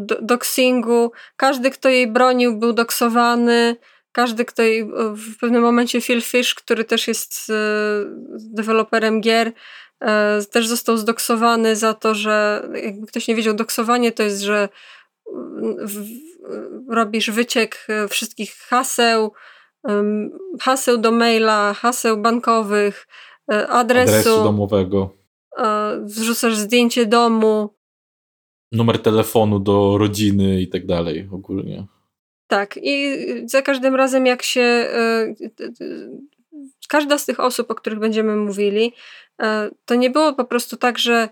do, doxingu. Każdy, kto jej bronił, był doksowany. Każdy, kto jej, w pewnym momencie Phil Fish, który też jest e, deweloperem gier, e, też został zdoksowany za to, że jakby ktoś nie wiedział, doksowanie to jest, że W, robisz wyciek wszystkich haseł, haseł do maila, haseł bankowych, adresu, adresu domowego. Wrzucasz zdjęcie domu. Numer telefonu do rodziny i tak dalej ogólnie. Tak, i za każdym razem jak się każda z tych osób, o których będziemy mówili, to nie było po prostu tak, że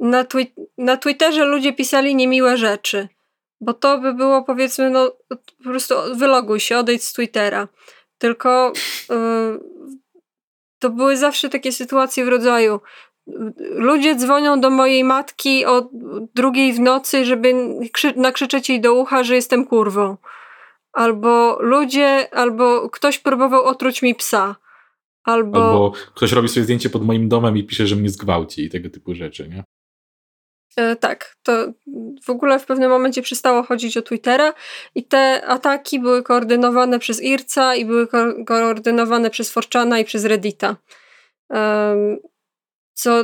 na, twi- na Twitterze ludzie pisali niemiłe rzeczy. Bo to by było, powiedzmy, no po prostu wyloguj się, odejdź z Twittera. Tylko y, to były zawsze takie sytuacje w rodzaju ludzie dzwonią do mojej matki o drugiej w nocy, żeby krzy- nakrzyczeć jej do ucha, że jestem kurwą. Albo ludzie, albo ktoś próbował otruć mi psa. Albo, albo ktoś robi sobie zdjęcie pod moim domem i pisze, że mnie zgwałci i tego typu rzeczy, nie? Tak, to w ogóle w pewnym momencie przestało chodzić o Twittera i te ataki były koordynowane przez Irca i były ko- koordynowane przez four chana i przez Reddita. Um, co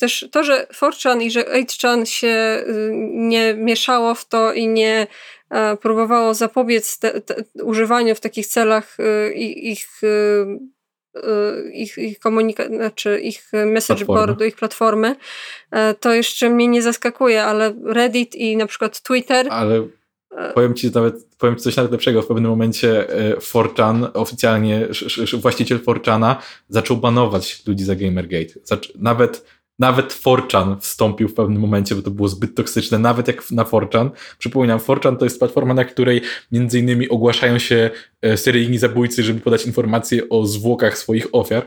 też to, że four chan i że eight chan się nie mieszało w to i nie e, próbowało zapobiec te, te, używaniu w takich celach e, ich, e, ich, ich komunikacji, znaczy ich message boardu, ich platformy, to jeszcze mnie nie zaskakuje, ale Reddit i na przykład Twitter... Ale powiem ci nawet powiem ci coś nawet lepszego. W pewnym momencie four chan, oficjalnie sz, sz, właściciel four chana zaczął banować ludzi za Gamergate. Zac- nawet Nawet four chan wstąpił w pewnym momencie, bo to było zbyt toksyczne, nawet jak na four chan. Przypominam, four chan to jest platforma, na której między innymi ogłaszają się seryjni zabójcy, żeby podać informacje o zwłokach swoich ofiar,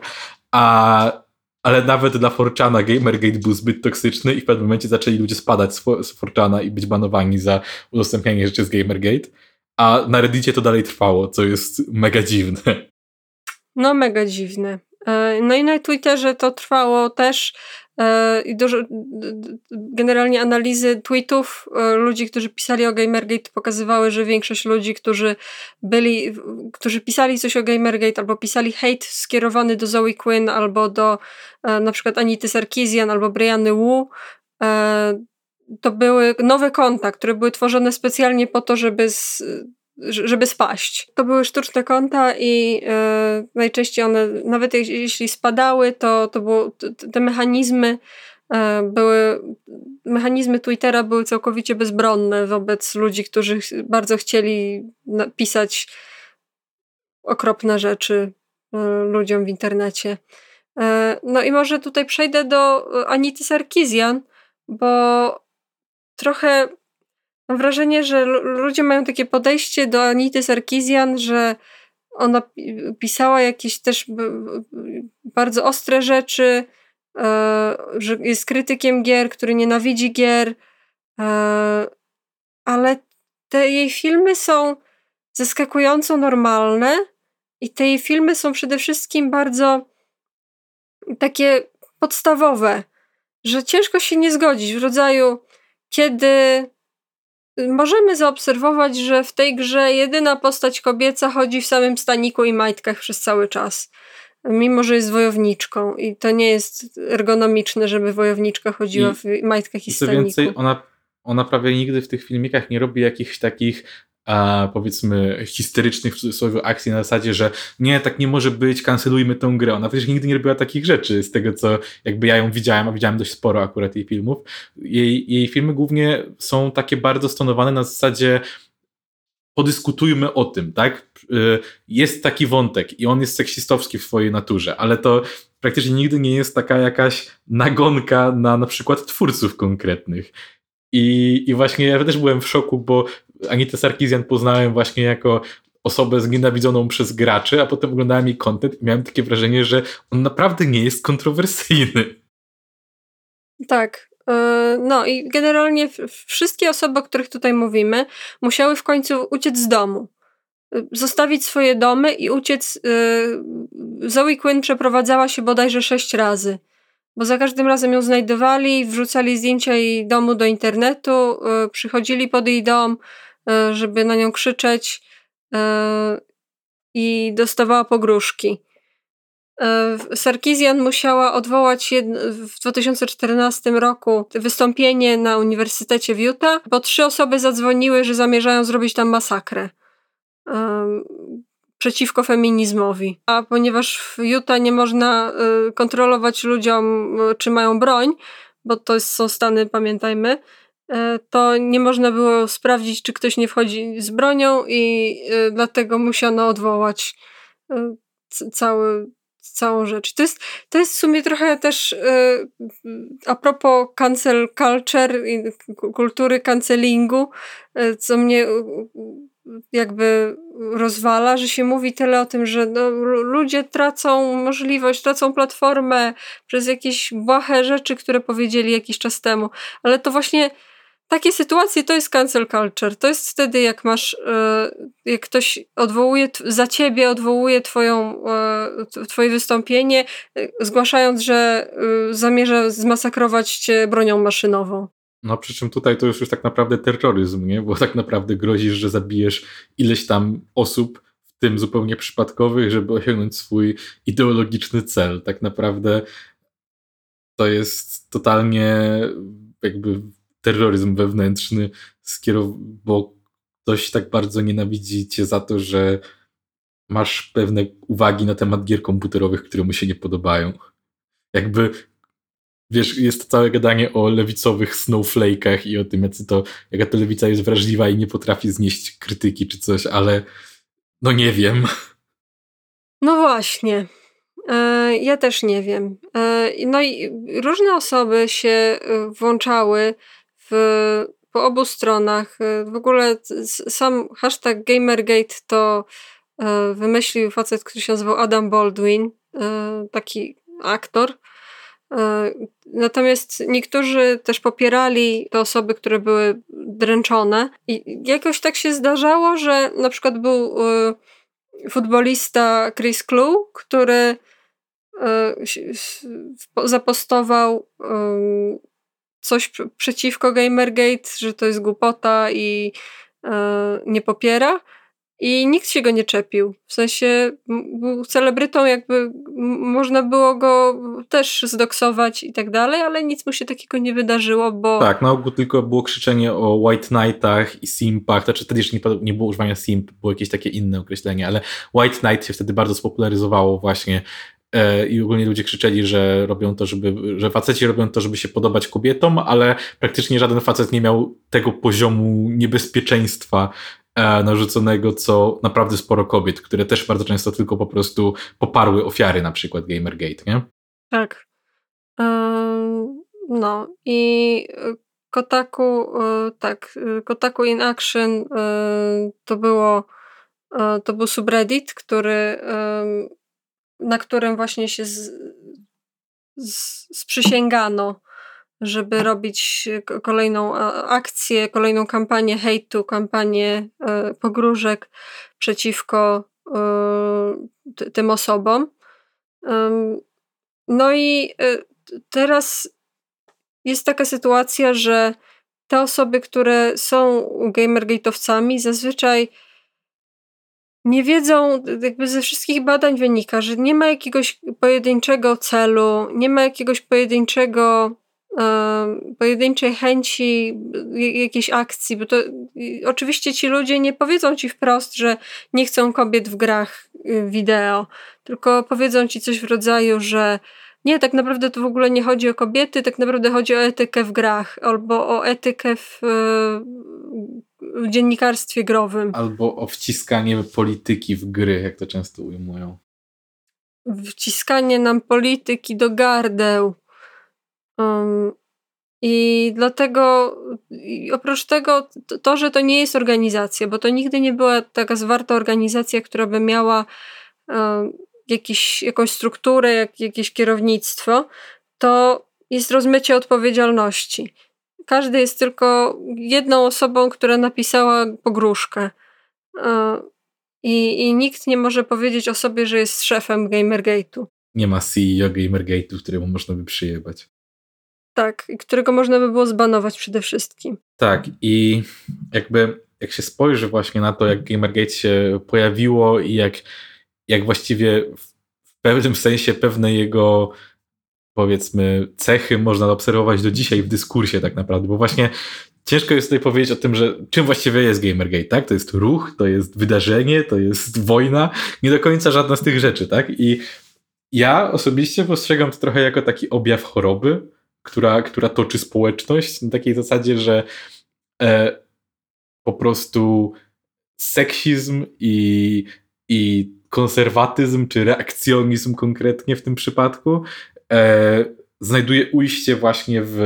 a ale nawet dla four chana Gamergate był zbyt toksyczny i w pewnym momencie zaczęli ludzie spadać z four chana i być banowani za udostępnianie rzeczy z Gamergate, a na Reddicie to dalej trwało, co jest mega dziwne. No mega dziwne. No i na Twitterze to trwało też i dużo, generalnie analizy tweetów ludzi, którzy pisali o Gamergate, pokazywały, że większość ludzi, którzy byli, którzy pisali coś o Gamergate albo pisali hejt skierowany do Zoe Quinn albo do na przykład Anity Sarkeesian albo Brianny Wu, to były nowe konta, które były tworzone specjalnie po to, żeby z, żeby spaść. To były sztuczne konta i yy, najczęściej one, nawet jeśli spadały, to, to było, t, te mechanizmy yy, były, mechanizmy Twittera były całkowicie bezbronne wobec ludzi, którzy ch- bardzo chcieli pisać okropne rzeczy yy, ludziom w internecie. Yy, no i może tutaj przejdę do Anity Sarkeesian, bo trochę mam wrażenie, że ludzie mają takie podejście do Anity Sarkeesian, że ona pisała jakieś też bardzo ostre rzeczy, że jest krytykiem gier, który nienawidzi gier, ale te jej filmy są zaskakująco normalne i te jej filmy są przede wszystkim bardzo takie podstawowe, że ciężko się nie zgodzić w rodzaju, kiedy możemy zaobserwować, że w tej grze jedyna postać kobieca chodzi w samym staniku i majtkach przez cały czas. Mimo, że jest wojowniczką i to nie jest ergonomiczne, żeby wojowniczka chodziła I, w majtkach i, i staniku. Co więcej, ona, ona prawie nigdy w tych filmikach nie robi jakichś takich a, powiedzmy histerycznych w cudzysłowie akcji na zasadzie, że nie, tak nie może być, kancelujmy tą grę. Ona przecież nigdy nie robiła takich rzeczy z tego, co jakby ja ją widziałem, a widziałem dość sporo akurat jej filmów. Jej, jej filmy głównie są takie bardzo stonowane na zasadzie podyskutujmy o tym, tak? Jest taki wątek i on jest seksistowski w swojej naturze, ale to praktycznie nigdy nie jest taka jakaś nagonka na na przykład twórców konkretnych. I, i właśnie ja też byłem w szoku, bo Anitę Sarkeesian poznałem właśnie jako osobę znienawidzoną przez graczy, a potem oglądałem jej content i miałem takie wrażenie, że on naprawdę nie jest kontrowersyjny. Tak. No i generalnie wszystkie osoby, o których tutaj mówimy, musiały w końcu uciec z domu. Zostawić swoje domy i uciec. Zoe Quinn przeprowadzała się bodajże sześć razy. Bo za każdym razem ją znajdowali, wrzucali zdjęcia jej domu do internetu, yy, przychodzili pod jej dom, yy, żeby na nią krzyczeć yy, i dostawała pogróżki. Yy, Sarkeesian musiała odwołać jedno, w dwa tysiące czternastym roku wystąpienie na Uniwersytecie w Utah, bo trzy osoby zadzwoniły, że zamierzają zrobić tam masakrę. Yy. Przeciwko feminizmowi. A ponieważ w Utah nie można y, kontrolować ludziom, y, czy mają broń, bo to są stany, pamiętajmy, y, to nie można było sprawdzić, czy ktoś nie wchodzi z bronią i y, dlatego musiano odwołać y, c- cały, całą rzecz. To jest, to jest w sumie trochę też y, a propos cancel culture i kultury cancelingu, y, co mnie y, jakby rozwala, że się mówi tyle o tym, że no, ludzie tracą możliwość, tracą platformę przez jakieś błahe rzeczy, które powiedzieli jakiś czas temu. Ale to właśnie takie sytuacje to jest cancel culture. To jest wtedy, jak masz, jak ktoś odwołuje za ciebie, odwołuje twoją, twoje wystąpienie, zgłaszając, że zamierza zmasakrować cię bronią maszynową. No przy czym tutaj to już, już tak naprawdę terroryzm, nie? Bo tak naprawdę grozisz, że zabijesz ileś tam osób, w tym zupełnie przypadkowych, żeby osiągnąć swój ideologiczny cel. Tak naprawdę to jest totalnie jakby terroryzm wewnętrzny, skierow- bo ktoś tak bardzo nienawidzi cię za to, że masz pewne uwagi na temat gier komputerowych, które mu się nie podobają. Jakby wiesz, jest całe gadanie o lewicowych snowflake'ach i o tym, jacy to, jaka to lewica jest wrażliwa i nie potrafi znieść krytyki czy coś, ale no nie wiem. No właśnie. Ja też nie wiem. No i różne osoby się włączały w, po obu stronach. W ogóle sam hashtag Gamergate to wymyślił facet, który się nazywał Adam Baldwin, taki aktor. Natomiast niektórzy też popierali te osoby, które były dręczone. I jakoś tak się zdarzało, że na przykład był futbolista Chris Kluwe, który zapostował coś przeciwko Gamergate, że to jest głupota i nie popiera. I nikt się go nie czepił. W sensie był celebrytą, jakby można było go też zdoksować i tak dalej, ale nic mu się takiego nie wydarzyło, bo... Tak, na ogół tylko było krzyczenie o White Knightach i simpach, znaczy wtedy jeszcze nie, nie było używania simp, było jakieś takie inne określenie, ale White Knight się wtedy bardzo spopularyzowało właśnie e, i ogólnie ludzie krzyczeli, że robią to, żeby, że faceci robią to, żeby się podobać kobietom, ale praktycznie żaden facet nie miał tego poziomu niebezpieczeństwa narzuconego, co naprawdę sporo kobiet, które też bardzo często tylko po prostu poparły ofiary na przykład Gamergate, nie? Tak. No i Kotaku, tak, Kotaku in Action to było, to był subreddit, który, na którym właśnie się z, z, sprzysięgano, żeby robić kolejną akcję, kolejną kampanię hejtu, kampanię pogróżek przeciwko tym osobom. No i teraz jest taka sytuacja, że te osoby, które są gamergate'owcami, zazwyczaj nie wiedzą, jakby ze wszystkich badań wynika, że nie ma jakiegoś pojedynczego celu, nie ma jakiegoś pojedynczego pojedynczej chęci jakiejś akcji, bo to oczywiście ci ludzie nie powiedzą ci wprost, że nie chcą kobiet w grach wideo, tylko powiedzą ci coś w rodzaju, że nie, tak naprawdę to w ogóle nie chodzi o kobiety, tak naprawdę chodzi o etykę w grach, albo o etykę w, w dziennikarstwie growym. Albo o wciskanie polityki w gry, jak to często ujmują. Wciskanie nam polityki do gardeł. Um, I dlatego i oprócz tego to, to, że to nie jest organizacja, bo to nigdy nie była taka zwarta organizacja, która by miała um, jakiś, jakąś strukturę, jak, jakieś kierownictwo, to jest rozmycie odpowiedzialności. Każdy jest tylko jedną osobą, która napisała pogróżkę. Um, i, I nikt nie może powiedzieć o sobie, że jest szefem Gamergate'u. Nie ma C E O Gamergate'u, któremu można by przyjebać. Tak, którego można by było zbanować przede wszystkim. Tak, i jakby jak się spojrzy właśnie na to, jak Gamergate się pojawiło i jak, jak właściwie w pewnym sensie pewne jego, powiedzmy, cechy można obserwować do dzisiaj w dyskursie tak naprawdę, bo właśnie ciężko jest tutaj powiedzieć o tym, że czym właściwie jest Gamergate, tak? To jest ruch, to jest wydarzenie, to jest wojna, nie do końca żadna z tych rzeczy, tak? I ja osobiście postrzegam to trochę jako taki objaw choroby, Która, która toczy społeczność na takiej zasadzie, że e, po prostu seksizm i, i konserwatyzm, czy reakcjonizm konkretnie w tym przypadku e, znajduje ujście właśnie w,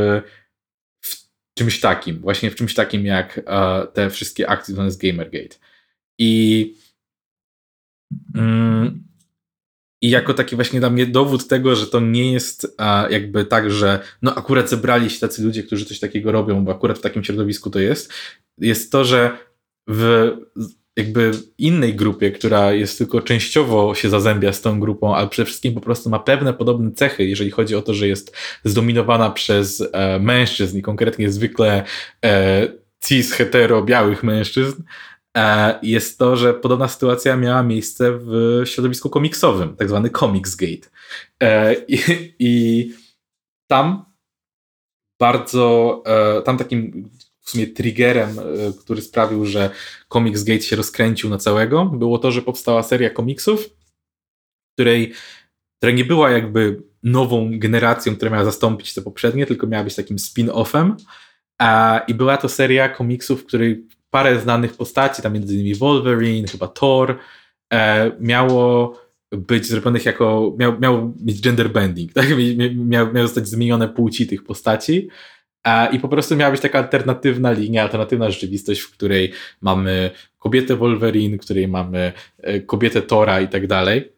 w czymś takim, właśnie w czymś takim jak e, te wszystkie akcje związane z Gamergate. I mm, I jako taki właśnie dla mnie dowód tego, że to nie jest a, jakby tak, że no akurat zebrali się tacy ludzie, którzy coś takiego robią, bo akurat w takim środowisku to jest, jest to, że w jakby innej grupie, która jest tylko częściowo się zazębia z tą grupą, ale przede wszystkim po prostu ma pewne podobne cechy, jeżeli chodzi o to, że jest zdominowana przez e, mężczyzn i konkretnie zwykle e, cis, hetero, białych mężczyzn, jest to, że podobna sytuacja miała miejsce w środowisku komiksowym, tak zwany Comics Gate. I, i tam bardzo, tam takim w sumie triggerem, który sprawił, że Comics Gate się rozkręcił na całego, było to, że powstała seria komiksów, której, która nie była jakby nową generacją, która miała zastąpić te poprzednie, tylko miała być takim spin-offem. I była to seria komiksów, w której parę znanych postaci, tam między innymi Wolverine, chyba Thor, e, miało być zrobionych jako, miał, miał mieć gender bending, tak? Miał, miał zostać zmienione płci tych postaci i po prostu miała być taka alternatywna linia, alternatywna rzeczywistość, w której mamy kobietę Wolverine, w której mamy kobietę Thora i tak dalej.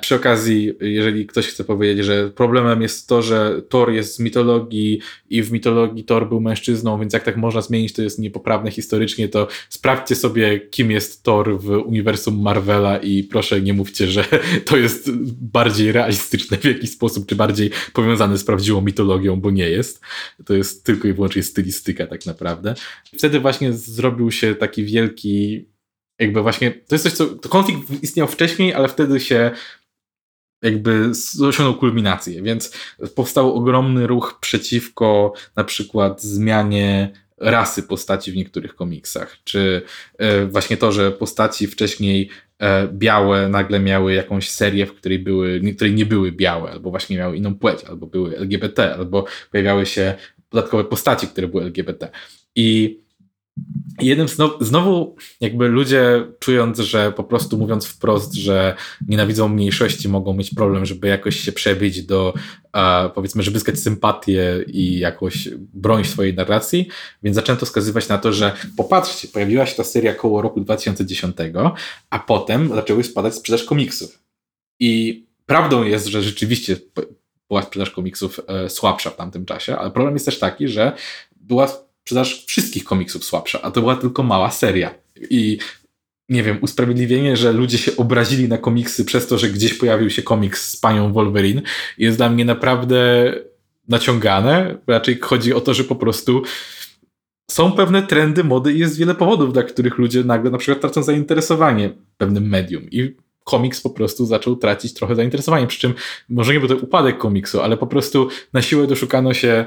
Przy okazji, jeżeli ktoś chce powiedzieć, że problemem jest to, że Thor jest z mitologii i w mitologii Thor był mężczyzną, więc jak tak można zmienić, to jest niepoprawne historycznie, to sprawdźcie sobie, kim jest Thor w uniwersum Marvela i proszę nie mówcie, że to jest bardziej realistyczne w jakiś sposób, czy bardziej powiązane z prawdziwą mitologią, bo nie jest. To jest tylko i wyłącznie stylistyka tak naprawdę. Wtedy właśnie zrobił się taki wielki... Jakby właśnie, to jest coś, co to konflikt istniał wcześniej, ale wtedy się jakby osiągnął kulminację, więc powstał ogromny ruch przeciwko na przykład zmianie rasy postaci w niektórych komiksach, czy właśnie to, że postaci wcześniej białe nagle miały jakąś serię, w której, były, w której nie były białe, albo właśnie miały inną płeć, albo były L G B T, albo pojawiały się dodatkowe postaci, które były L G B T. I jednym znowu, znowu jakby ludzie czując, że po prostu mówiąc wprost, że nienawidzą mniejszości, mogą mieć problem, żeby jakoś się przebić do, e, powiedzmy, żeby zyskać sympatię i jakoś broń swojej narracji, więc zaczęto wskazywać na to, że popatrzcie, pojawiła się ta seria koło roku dwa tysiące dziesiątego, a potem zaczęły spadać sprzedaż komiksów. I prawdą jest, że rzeczywiście była sprzedaż komiksów e, słabsza w tamtym czasie, ale problem jest też taki, że była sprzedaż wszystkich komiksów słabsza, a to była tylko mała seria. I nie wiem, usprawiedliwienie, że ludzie się obrazili na komiksy przez to, że gdzieś pojawił się komiks z panią Wolverine, jest dla mnie naprawdę naciągane. Raczej chodzi o to, że po prostu są pewne trendy mody i jest wiele powodów, dla których ludzie nagle na przykład tracą zainteresowanie pewnym medium. I komiks po prostu zaczął tracić trochę zainteresowanie. Przy czym może nie był to upadek komiksu, ale po prostu na siłę doszukano się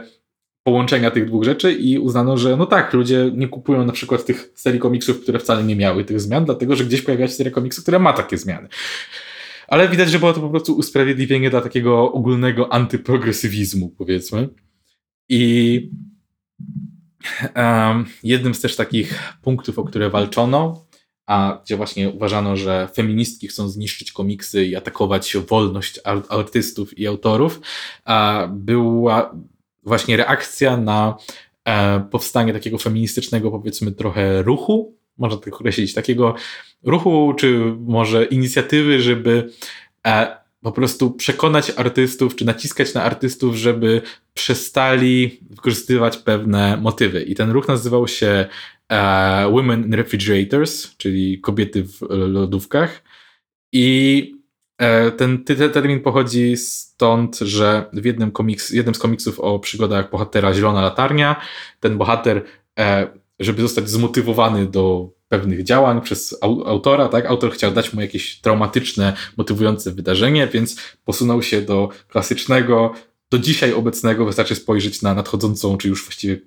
połączenia tych dwóch rzeczy i uznano, że no tak, ludzie nie kupują na przykład tych serii komiksów, które wcale nie miały tych zmian, dlatego, że gdzieś pojawia się seria komiksów, która ma takie zmiany. Ale widać, że było to po prostu usprawiedliwienie dla takiego ogólnego antyprogresywizmu, powiedzmy. I um, jednym z też takich punktów, o które walczono, a gdzie właśnie uważano, że feministki chcą zniszczyć komiksy i atakować wolność artystów i autorów, a była właśnie reakcja na e, powstanie takiego feministycznego, powiedzmy, trochę ruchu, można tak określić, takiego ruchu, czy może inicjatywy, żeby e, po prostu przekonać artystów, czy naciskać na artystów, żeby przestali wykorzystywać pewne motywy. I ten ruch nazywał się e, Women in Refrigerators, czyli kobiety w lodówkach. I Ten, ten termin pochodzi stąd, że w jednym, komiks, jednym z komiksów o przygodach bohatera Zielona Latarnia, ten bohater, żeby zostać zmotywowany do pewnych działań przez autora, tak? Autor chciał dać mu jakieś traumatyczne, motywujące wydarzenie, więc posunął się do klasycznego, do dzisiaj obecnego, wystarczy spojrzeć na nadchodzącą, czy już właściwie,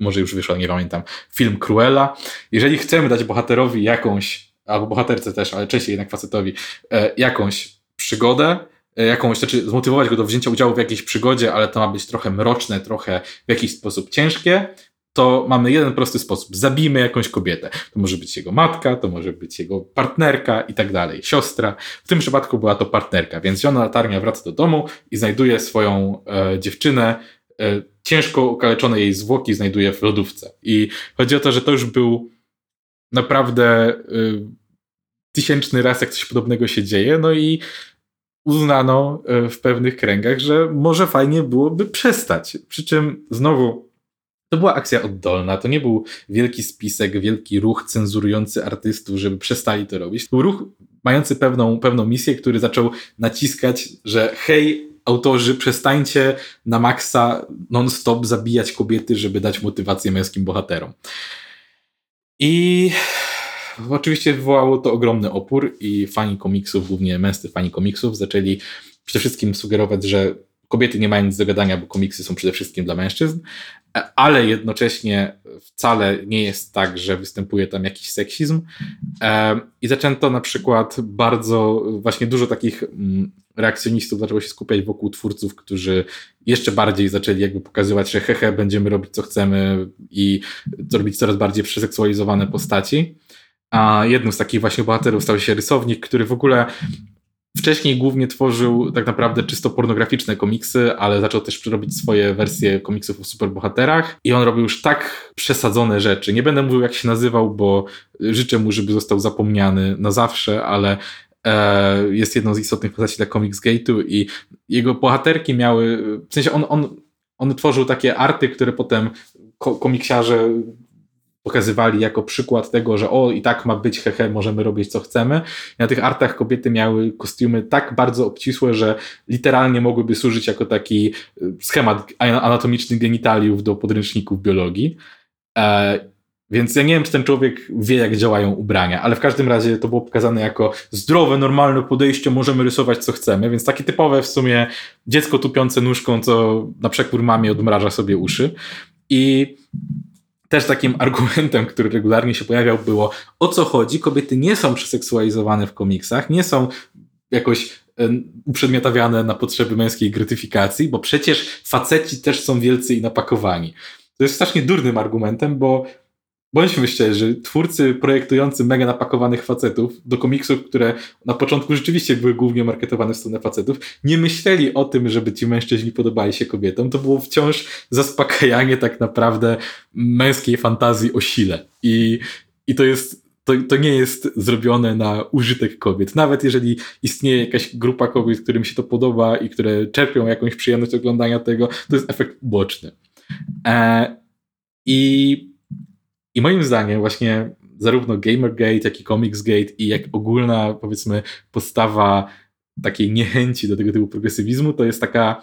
może już wyszła, nie pamiętam, film Cruella. Jeżeli chcemy dać bohaterowi jakąś, albo bohaterce też, ale częściej jednak facetowi, e, jakąś przygodę, e, jakąś, znaczy zmotywować go do wzięcia udziału w jakiejś przygodzie, ale to ma być trochę mroczne, trochę w jakiś sposób ciężkie, to mamy jeden prosty sposób. Zabijmy jakąś kobietę. To może być jego matka, to może być jego partnerka i tak dalej, siostra. W tym przypadku była to partnerka, więc Zielona Latarnia wraca do domu i znajduje swoją e, dziewczynę, e, ciężko okaleczone jej zwłoki znajduje w lodówce. I chodzi o to, że to już był naprawdę y, tysięczny raz, jak coś podobnego się dzieje, no i uznano y, w pewnych kręgach, że może fajnie byłoby przestać. Przy czym znowu to była akcja oddolna, to nie był wielki spisek, wielki ruch cenzurujący artystów, żeby przestali to robić. To był ruch mający pewną, pewną misję, który zaczął naciskać, że hej, autorzy, przestańcie na maksa non-stop zabijać kobiety, żeby dać motywację męskim bohaterom. I oczywiście wywołało to ogromny opór i fani komiksów, głównie męscy fani komiksów, zaczęli przede wszystkim sugerować, że kobiety nie mają nic do gadania, bo komiksy są przede wszystkim dla mężczyzn, ale jednocześnie wcale nie jest tak, że występuje tam jakiś seksizm. I zaczęto na przykład bardzo, właśnie dużo takich reakcjonistów zaczęło się skupiać wokół twórców, którzy jeszcze bardziej zaczęli jakby pokazywać, że hehe, będziemy robić co chcemy i robić coraz bardziej przeseksualizowane postaci. A jednym z takich właśnie bohaterów stał się rysownik, który w ogóle Wcześniej głównie tworzył tak naprawdę czysto pornograficzne komiksy, ale zaczął też robić swoje wersje komiksów o superbohaterach i on robił już tak przesadzone rzeczy. Nie będę mówił, jak się nazywał, bo życzę mu, żeby został zapomniany na zawsze, ale e, jest jedną z istotnych postaci dla Comics Gate'u i jego bohaterki miały... W sensie on, on, on tworzył takie arty, które potem ko- komiksiarze... pokazywali jako przykład tego, że o, i tak ma być, hehe, możemy robić co chcemy. I na tych artach kobiety miały kostiumy tak bardzo obcisłe, że literalnie mogłyby służyć jako taki schemat anatomiczny genitaliów do podręczników biologii. E, więc ja nie wiem, czy ten człowiek wie, jak działają ubrania, ale w każdym razie to było pokazane jako zdrowe, normalne podejście, możemy rysować co chcemy, więc takie typowe w sumie dziecko tupiące nóżką, co na przekór mamie odmraża sobie uszy. I też takim argumentem, który regularnie się pojawiał, było o co chodzi, kobiety nie są przeseksualizowane w komiksach, nie są jakoś uprzedmiotawiane na potrzeby męskiej gratyfikacji, bo przecież faceci też są wielcy i napakowani. To jest strasznie durnym argumentem, bo bądźmy szczerzy, twórcy projektujący mega napakowanych facetów do komiksów, które na początku rzeczywiście były głównie marketowane w stronę facetów, nie myśleli o tym, żeby ci mężczyźni podobali się kobietom. To było wciąż zaspokajanie tak naprawdę męskiej fantazji o sile. I, i to jest, to, to nie jest zrobione na użytek kobiet. Nawet jeżeli istnieje jakaś grupa kobiet, którym się to podoba i które czerpią jakąś przyjemność oglądania tego, to jest efekt uboczny. E, I... I moim zdaniem właśnie zarówno Gamergate, jak i Comics Gate i jak ogólna, powiedzmy, postawa takiej niechęci do tego typu progresywizmu, to jest taka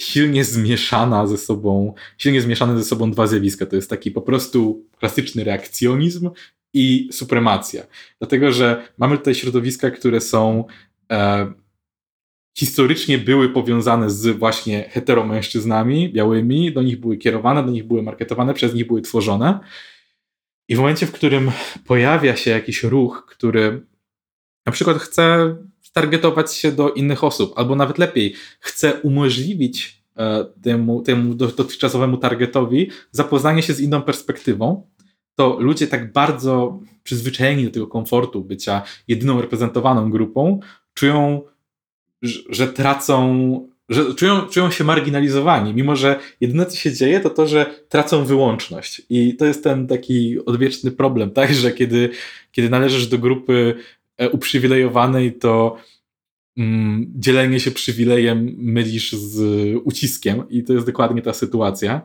silnie zmieszana ze sobą, silnie zmieszane ze sobą dwa zjawiska. To jest taki po prostu klasyczny reakcjonizm i supremacja. Dlatego, że mamy tutaj środowiska, które są e, historycznie były powiązane z właśnie heteromężczyznami białymi, do nich były kierowane, do nich były marketowane, przez nich były tworzone. I w momencie, w którym pojawia się jakiś ruch, który na przykład chce targetować się do innych osób, albo nawet lepiej, chce umożliwić e, temu, temu dotychczasowemu targetowi zapoznanie się z inną perspektywą, to ludzie tak bardzo przyzwyczajeni do tego komfortu bycia jedyną reprezentowaną grupą czują, że tracą, że czują, czują się marginalizowani, mimo że jedyne, co się dzieje, to to, że tracą wyłączność. I to jest ten taki odwieczny problem, tak, że kiedy, kiedy należysz do grupy uprzywilejowanej, to mm, dzielenie się przywilejem mylisz z uciskiem i to jest dokładnie ta sytuacja.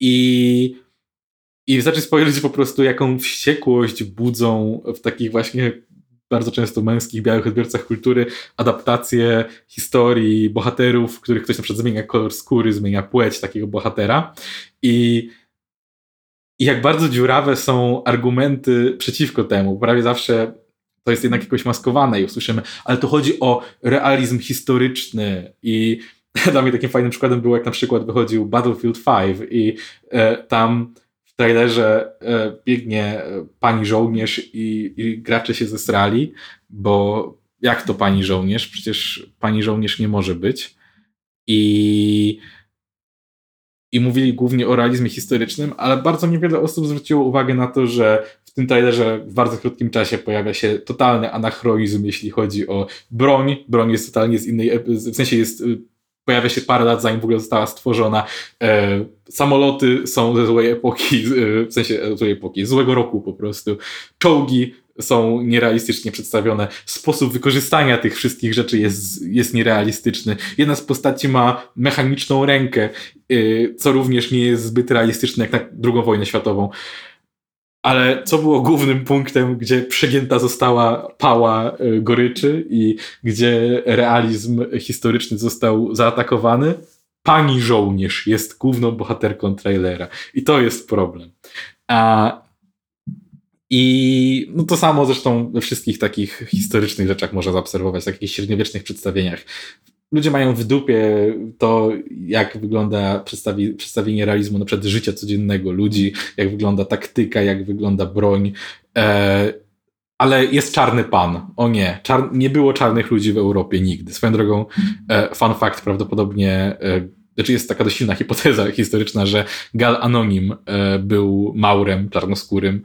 I, i wystarczy spojrzeć po prostu, jaką wściekłość budzą w takich właśnie bardzo często męskich, białych odbiorcach kultury, adaptacje historii, bohaterów, w których ktoś na przykład zmienia kolor skóry, zmienia płeć takiego bohatera. I, i jak bardzo dziurawe są argumenty przeciwko temu. Prawie zawsze to jest jednak jakoś maskowane i usłyszymy, ale to chodzi o realizm historyczny. I dla mnie takim fajnym przykładem było, jak na przykład wychodził Battlefield five i e, tam... w trailerze e, biegnie pani żołnierz i, i gracze się zesrali, bo jak to pani żołnierz? Przecież pani żołnierz nie może być. I, i mówili głównie o realizmie historycznym, ale bardzo niewiele osób zwróciło uwagę na to, że w tym trailerze w bardzo krótkim czasie pojawia się totalny anachronizm, jeśli chodzi o broń. Broń jest totalnie z innej... w sensie jest... Pojawia się parę lat, zanim w ogóle została stworzona. E, samoloty są ze złej epoki, w sensie złej epoki, złego roku po prostu. Czołgi są nierealistycznie przedstawione. Sposób wykorzystania tych wszystkich rzeczy jest, jest nierealistyczny. Jedna z postaci ma mechaniczną rękę, e, co również nie jest zbyt realistyczne jak na drugą wojnę światową. Ale co było głównym punktem, gdzie przegięta została pała goryczy i gdzie realizm historyczny został zaatakowany? Pani żołnierz jest główną bohaterką trailera. I to jest problem. A, I no to samo zresztą we wszystkich takich historycznych rzeczach można zaobserwować, w takich średniowiecznych przedstawieniach. Ludzie mają w dupie to, jak wygląda przedstawi- przedstawienie realizmu na przykład życia codziennego ludzi, jak wygląda taktyka, jak wygląda broń. E- ale jest czarny pan. O nie, czar- nie było czarnych ludzi w Europie nigdy. Swoją drogą, e- fun fact, prawdopodobnie, e- znaczy jest taka dość silna hipoteza historyczna, że Gal Anonim e- był Maurem czarnoskórym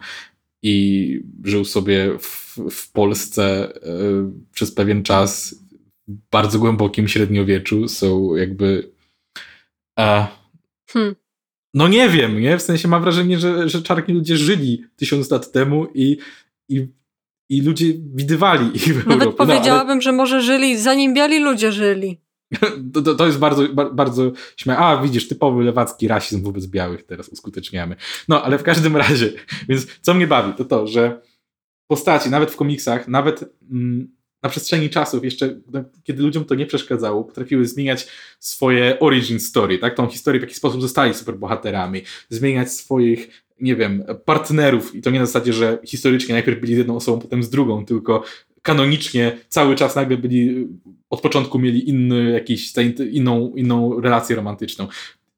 i żył sobie w w, w Polsce y, przez pewien czas w bardzo głębokim średniowieczu są jakby a, hmm. no nie wiem, nie? W sensie mam wrażenie, że, że czarni ludzie żyli tysiąc lat temu i, i, i ludzie widywali ich w Nawet Europie. Nawet powiedziałabym, no, ale... że może żyli zanim biali ludzie żyli. To, to, to jest bardzo, bardzo śmiałe. A, widzisz, typowy lewacki rasizm wobec białych teraz uskuteczniamy. No, ale w każdym razie, więc co mnie bawi, to to, że postaci, nawet w komiksach, nawet mm, na przestrzeni czasów jeszcze, no, kiedy ludziom to nie przeszkadzało, potrafiły zmieniać swoje origin story, tak? Tą historię, w jaki sposób zostali superbohaterami, zmieniać swoich, nie wiem, partnerów i to nie na zasadzie, że historycznie najpierw byli z jedną osobą, potem z drugą, tylko kanonicznie cały czas nagle byli, od początku mieli inny, jakiś, inną, inną relację romantyczną.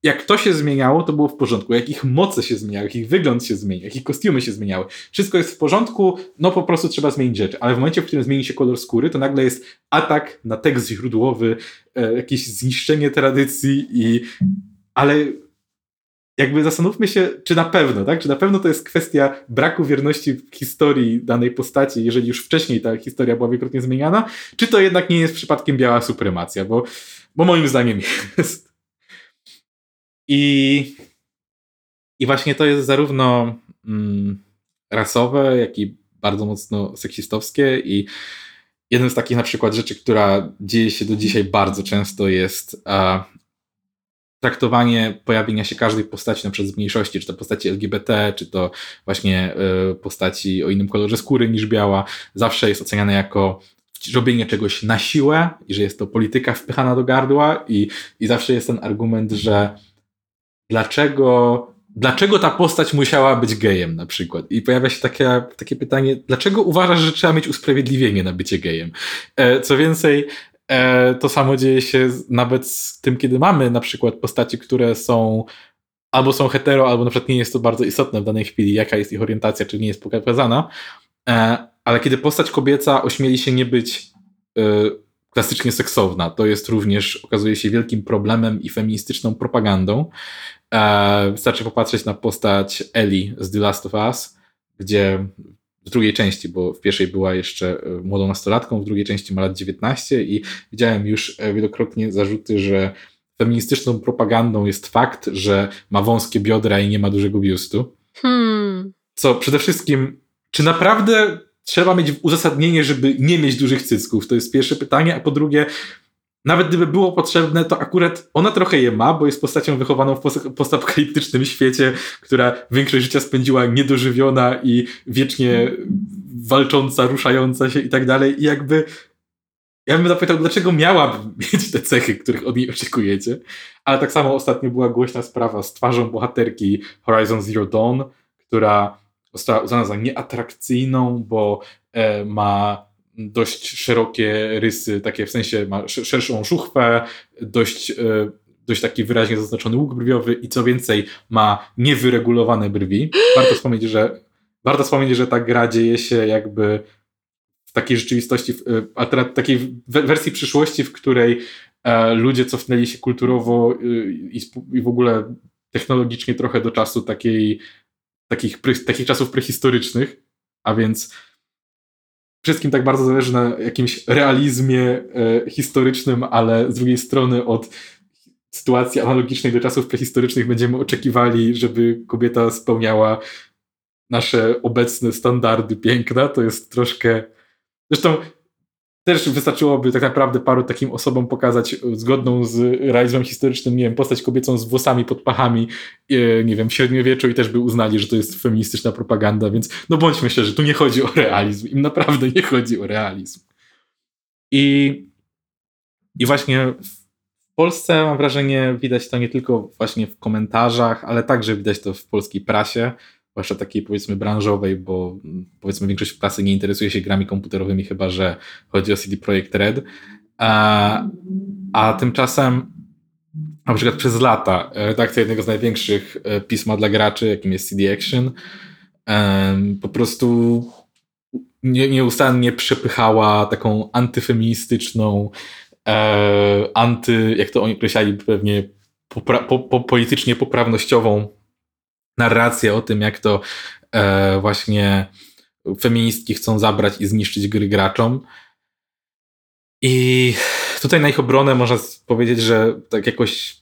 Jak to się zmieniało, to było w porządku. Jak ich moce się zmieniały, jak ich wygląd się zmieniał, jak ich kostiumy się zmieniały. Wszystko jest w porządku, no po prostu trzeba zmienić rzeczy. Ale w momencie, w którym zmieni się kolor skóry, to nagle jest atak na tekst źródłowy, jakieś zniszczenie tradycji i... Ale... Jakby zastanówmy się, czy na pewno, tak? Czy na pewno to jest kwestia braku wierności w historii danej postaci, jeżeli już wcześniej ta historia była wielokrotnie zmieniana, czy to jednak nie jest przypadkiem biała supremacja, bo, bo moim zdaniem jest. I, i właśnie to jest zarówno mm, rasowe, jak i bardzo mocno seksistowskie i jednym z takich na przykład rzeczy, która dzieje się do dzisiaj bardzo często jest... A, traktowanie pojawienia się każdej postaci na przykład z mniejszości, czy to postaci L G B T, czy to właśnie y, postaci o innym kolorze skóry niż biała, zawsze jest oceniane jako robienie czegoś na siłę i że jest to polityka wpychana do gardła i, i zawsze jest ten argument, że dlaczego, dlaczego ta postać musiała być gejem na przykład. I pojawia się takie, takie pytanie, dlaczego uważasz, że trzeba mieć usprawiedliwienie na bycie gejem? E, co więcej, to samo dzieje się nawet z tym, kiedy mamy na przykład postaci, które są albo są hetero, albo na przykład nie jest to bardzo istotne w danej chwili, jaka jest ich orientacja, czy nie jest pokazana, ale kiedy postać kobieca ośmieli się nie być klasycznie seksowna, to jest również, okazuje się, wielkim problemem i feministyczną propagandą. Wystarczy popatrzeć na postać Ellie z The Last of Us, gdzie w drugiej części, bo w pierwszej była jeszcze młodą nastolatką, w drugiej części ma lat dziewiętnaście i widziałem już wielokrotnie zarzuty, że feministyczną propagandą jest fakt, że ma wąskie biodra i nie ma dużego biustu. Hmm. Co przede wszystkim, czy naprawdę trzeba mieć uzasadnienie, żeby nie mieć dużych cycków? To jest pierwsze pytanie, a po drugie, nawet gdyby było potrzebne, to akurat ona trochę je ma, bo jest postacią wychowaną w postapokaliptycznym świecie, która większość życia spędziła niedożywiona i wiecznie walcząca, ruszająca się i tak dalej. I jakby ja bym zapytał, dlaczego miałabym mieć te cechy, których od niej oczekujecie? Ale tak samo ostatnio była głośna sprawa z twarzą bohaterki Horizon Zero Dawn, która została uznana za nieatrakcyjną, bo e, ma... dość szerokie rysy, takie w sensie ma szerszą żuchwę, dość, dość taki wyraźnie zaznaczony łuk brwiowy i co więcej ma niewyregulowane brwi. Warto wspomnieć, że, warto wspomnieć, że ta gra dzieje się jakby w takiej rzeczywistości, w takiej wersji przyszłości, w której ludzie cofnęli się kulturowo i, i w ogóle technologicznie trochę do czasu takiej, takich, takich czasów prehistorycznych, a więc wszystkim tak bardzo zależy na jakimś realizmie y, historycznym, ale z drugiej strony od sytuacji analogicznej do czasów prehistorycznych będziemy oczekiwali, żeby kobieta spełniała nasze obecne standardy piękna. To jest troszkę... Zresztą też wystarczyłoby tak naprawdę paru takim osobom pokazać zgodną z realizmem historycznym, nie wiem, postać kobiecą z włosami pod pachami, y, nie wiem, w średniowieczu i też by uznali, że to jest feministyczna propaganda, więc no bądźmy szczerzy, tu nie chodzi o realizm. Im naprawdę nie chodzi o realizm. I, i właśnie w Polsce mam wrażenie, widać to nie tylko właśnie w komentarzach, ale także widać to w polskiej prasie, zwłaszcza takiej powiedzmy branżowej, bo powiedzmy większość prasy nie interesuje się grami komputerowymi, chyba że chodzi o C D Projekt Red. A, a tymczasem na przykład przez lata redakcja jednego z największych pisma dla graczy, jakim jest C D Action, po prostu nie, nieustannie przepychała taką antyfeministyczną, anty, jak to oni określali pewnie, popra- po, po, politycznie poprawnościową narrację o tym, jak to e, właśnie feministki chcą zabrać i zniszczyć gry graczom. I tutaj na ich obronę można powiedzieć, że tak jakoś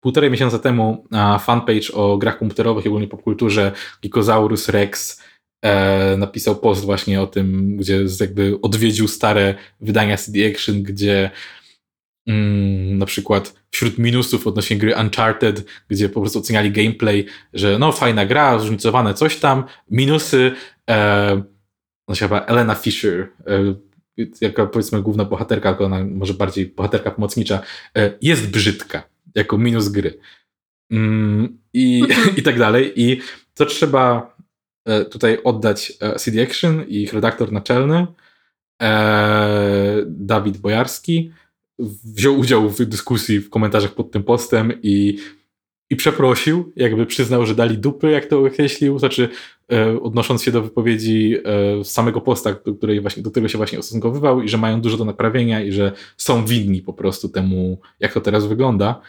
półtorej miesiąca temu fanpage o grach komputerowych i ogólnie popkulturze Gikozaurus Rex e, napisał post właśnie o tym, gdzie jakby odwiedził stare wydania C D Action, gdzie mm, na przykład wśród minusów odnośnie gry Uncharted, gdzie po prostu oceniali gameplay, że no fajna gra, zróżnicowane coś tam, minusy, e, no się chyba Elena Fisher, e, jaka powiedzmy główna bohaterka, tylko ona może bardziej bohaterka pomocnicza, jest brzydka, jako minus gry. Mm, i, I tak dalej. I to trzeba tutaj oddać C D Action i ich redaktor naczelny e, Dawid Bojarski wziął udział w dyskusji w komentarzach pod tym postem i, i przeprosił, jakby przyznał, że dali dupy, jak to określił, znaczy odnosząc się do wypowiedzi samego posta, do, której właśnie, do którego się właśnie ustosunkowywał i że mają dużo do naprawienia i że są winni po prostu temu, jak to teraz wygląda.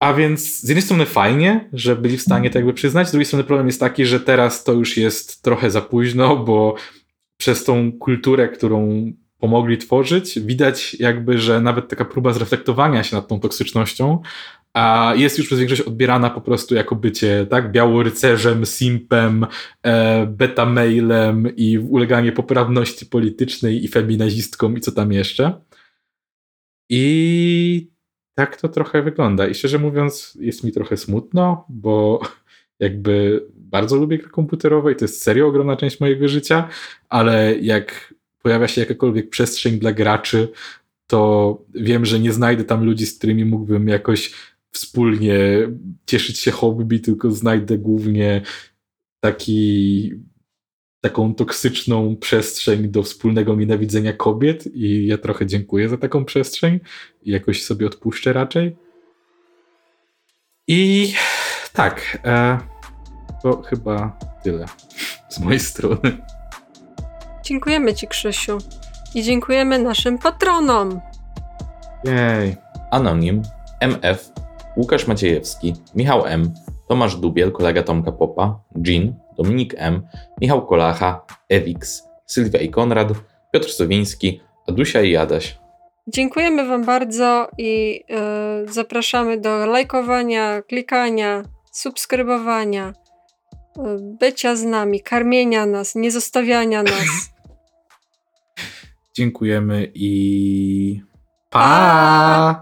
A więc z jednej strony fajnie, że byli w stanie to jakby przyznać, z drugiej strony problem jest taki, że teraz to już jest trochę za późno, bo przez tą kulturę, którą pomogli tworzyć, widać jakby, że nawet taka próba zreflektowania się nad tą toksycznością a jest już przez większość odbierana po prostu jako bycie, tak, białorycerzem, simpem, e, beta-mailem i uleganie poprawności politycznej i feminazistkom i co tam jeszcze. I tak to trochę wygląda. I szczerze mówiąc, jest mi trochę smutno, bo jakby bardzo lubię gry komputerowe i to jest serio ogromna część mojego życia, ale jak pojawia się jakakolwiek przestrzeń dla graczy, to wiem, że nie znajdę tam ludzi, z którymi mógłbym jakoś wspólnie cieszyć się hobby, tylko znajdę głównie taki, taką toksyczną przestrzeń do wspólnego nienawidzenia kobiet i ja trochę dziękuję za taką przestrzeń i jakoś sobie odpuszczę raczej. I tak, e, to chyba tyle z mojej strony. Dziękujemy ci, Krzysiu. I dziękujemy naszym patronom. Jej. Anonim, M F, Łukasz Maciejewski, Michał M, Tomasz Dubiel, kolega Tomka Popa, Jean, Dominik M, Michał Kolacha, Ewix, Sylwia i Konrad, Piotr Sowiński, Adusia i Adaś. Dziękujemy wam bardzo i yy, zapraszamy do lajkowania, klikania, subskrybowania, yy, bycia z nami, karmienia nas, nie zostawiania nas. Dziękujemy i pa!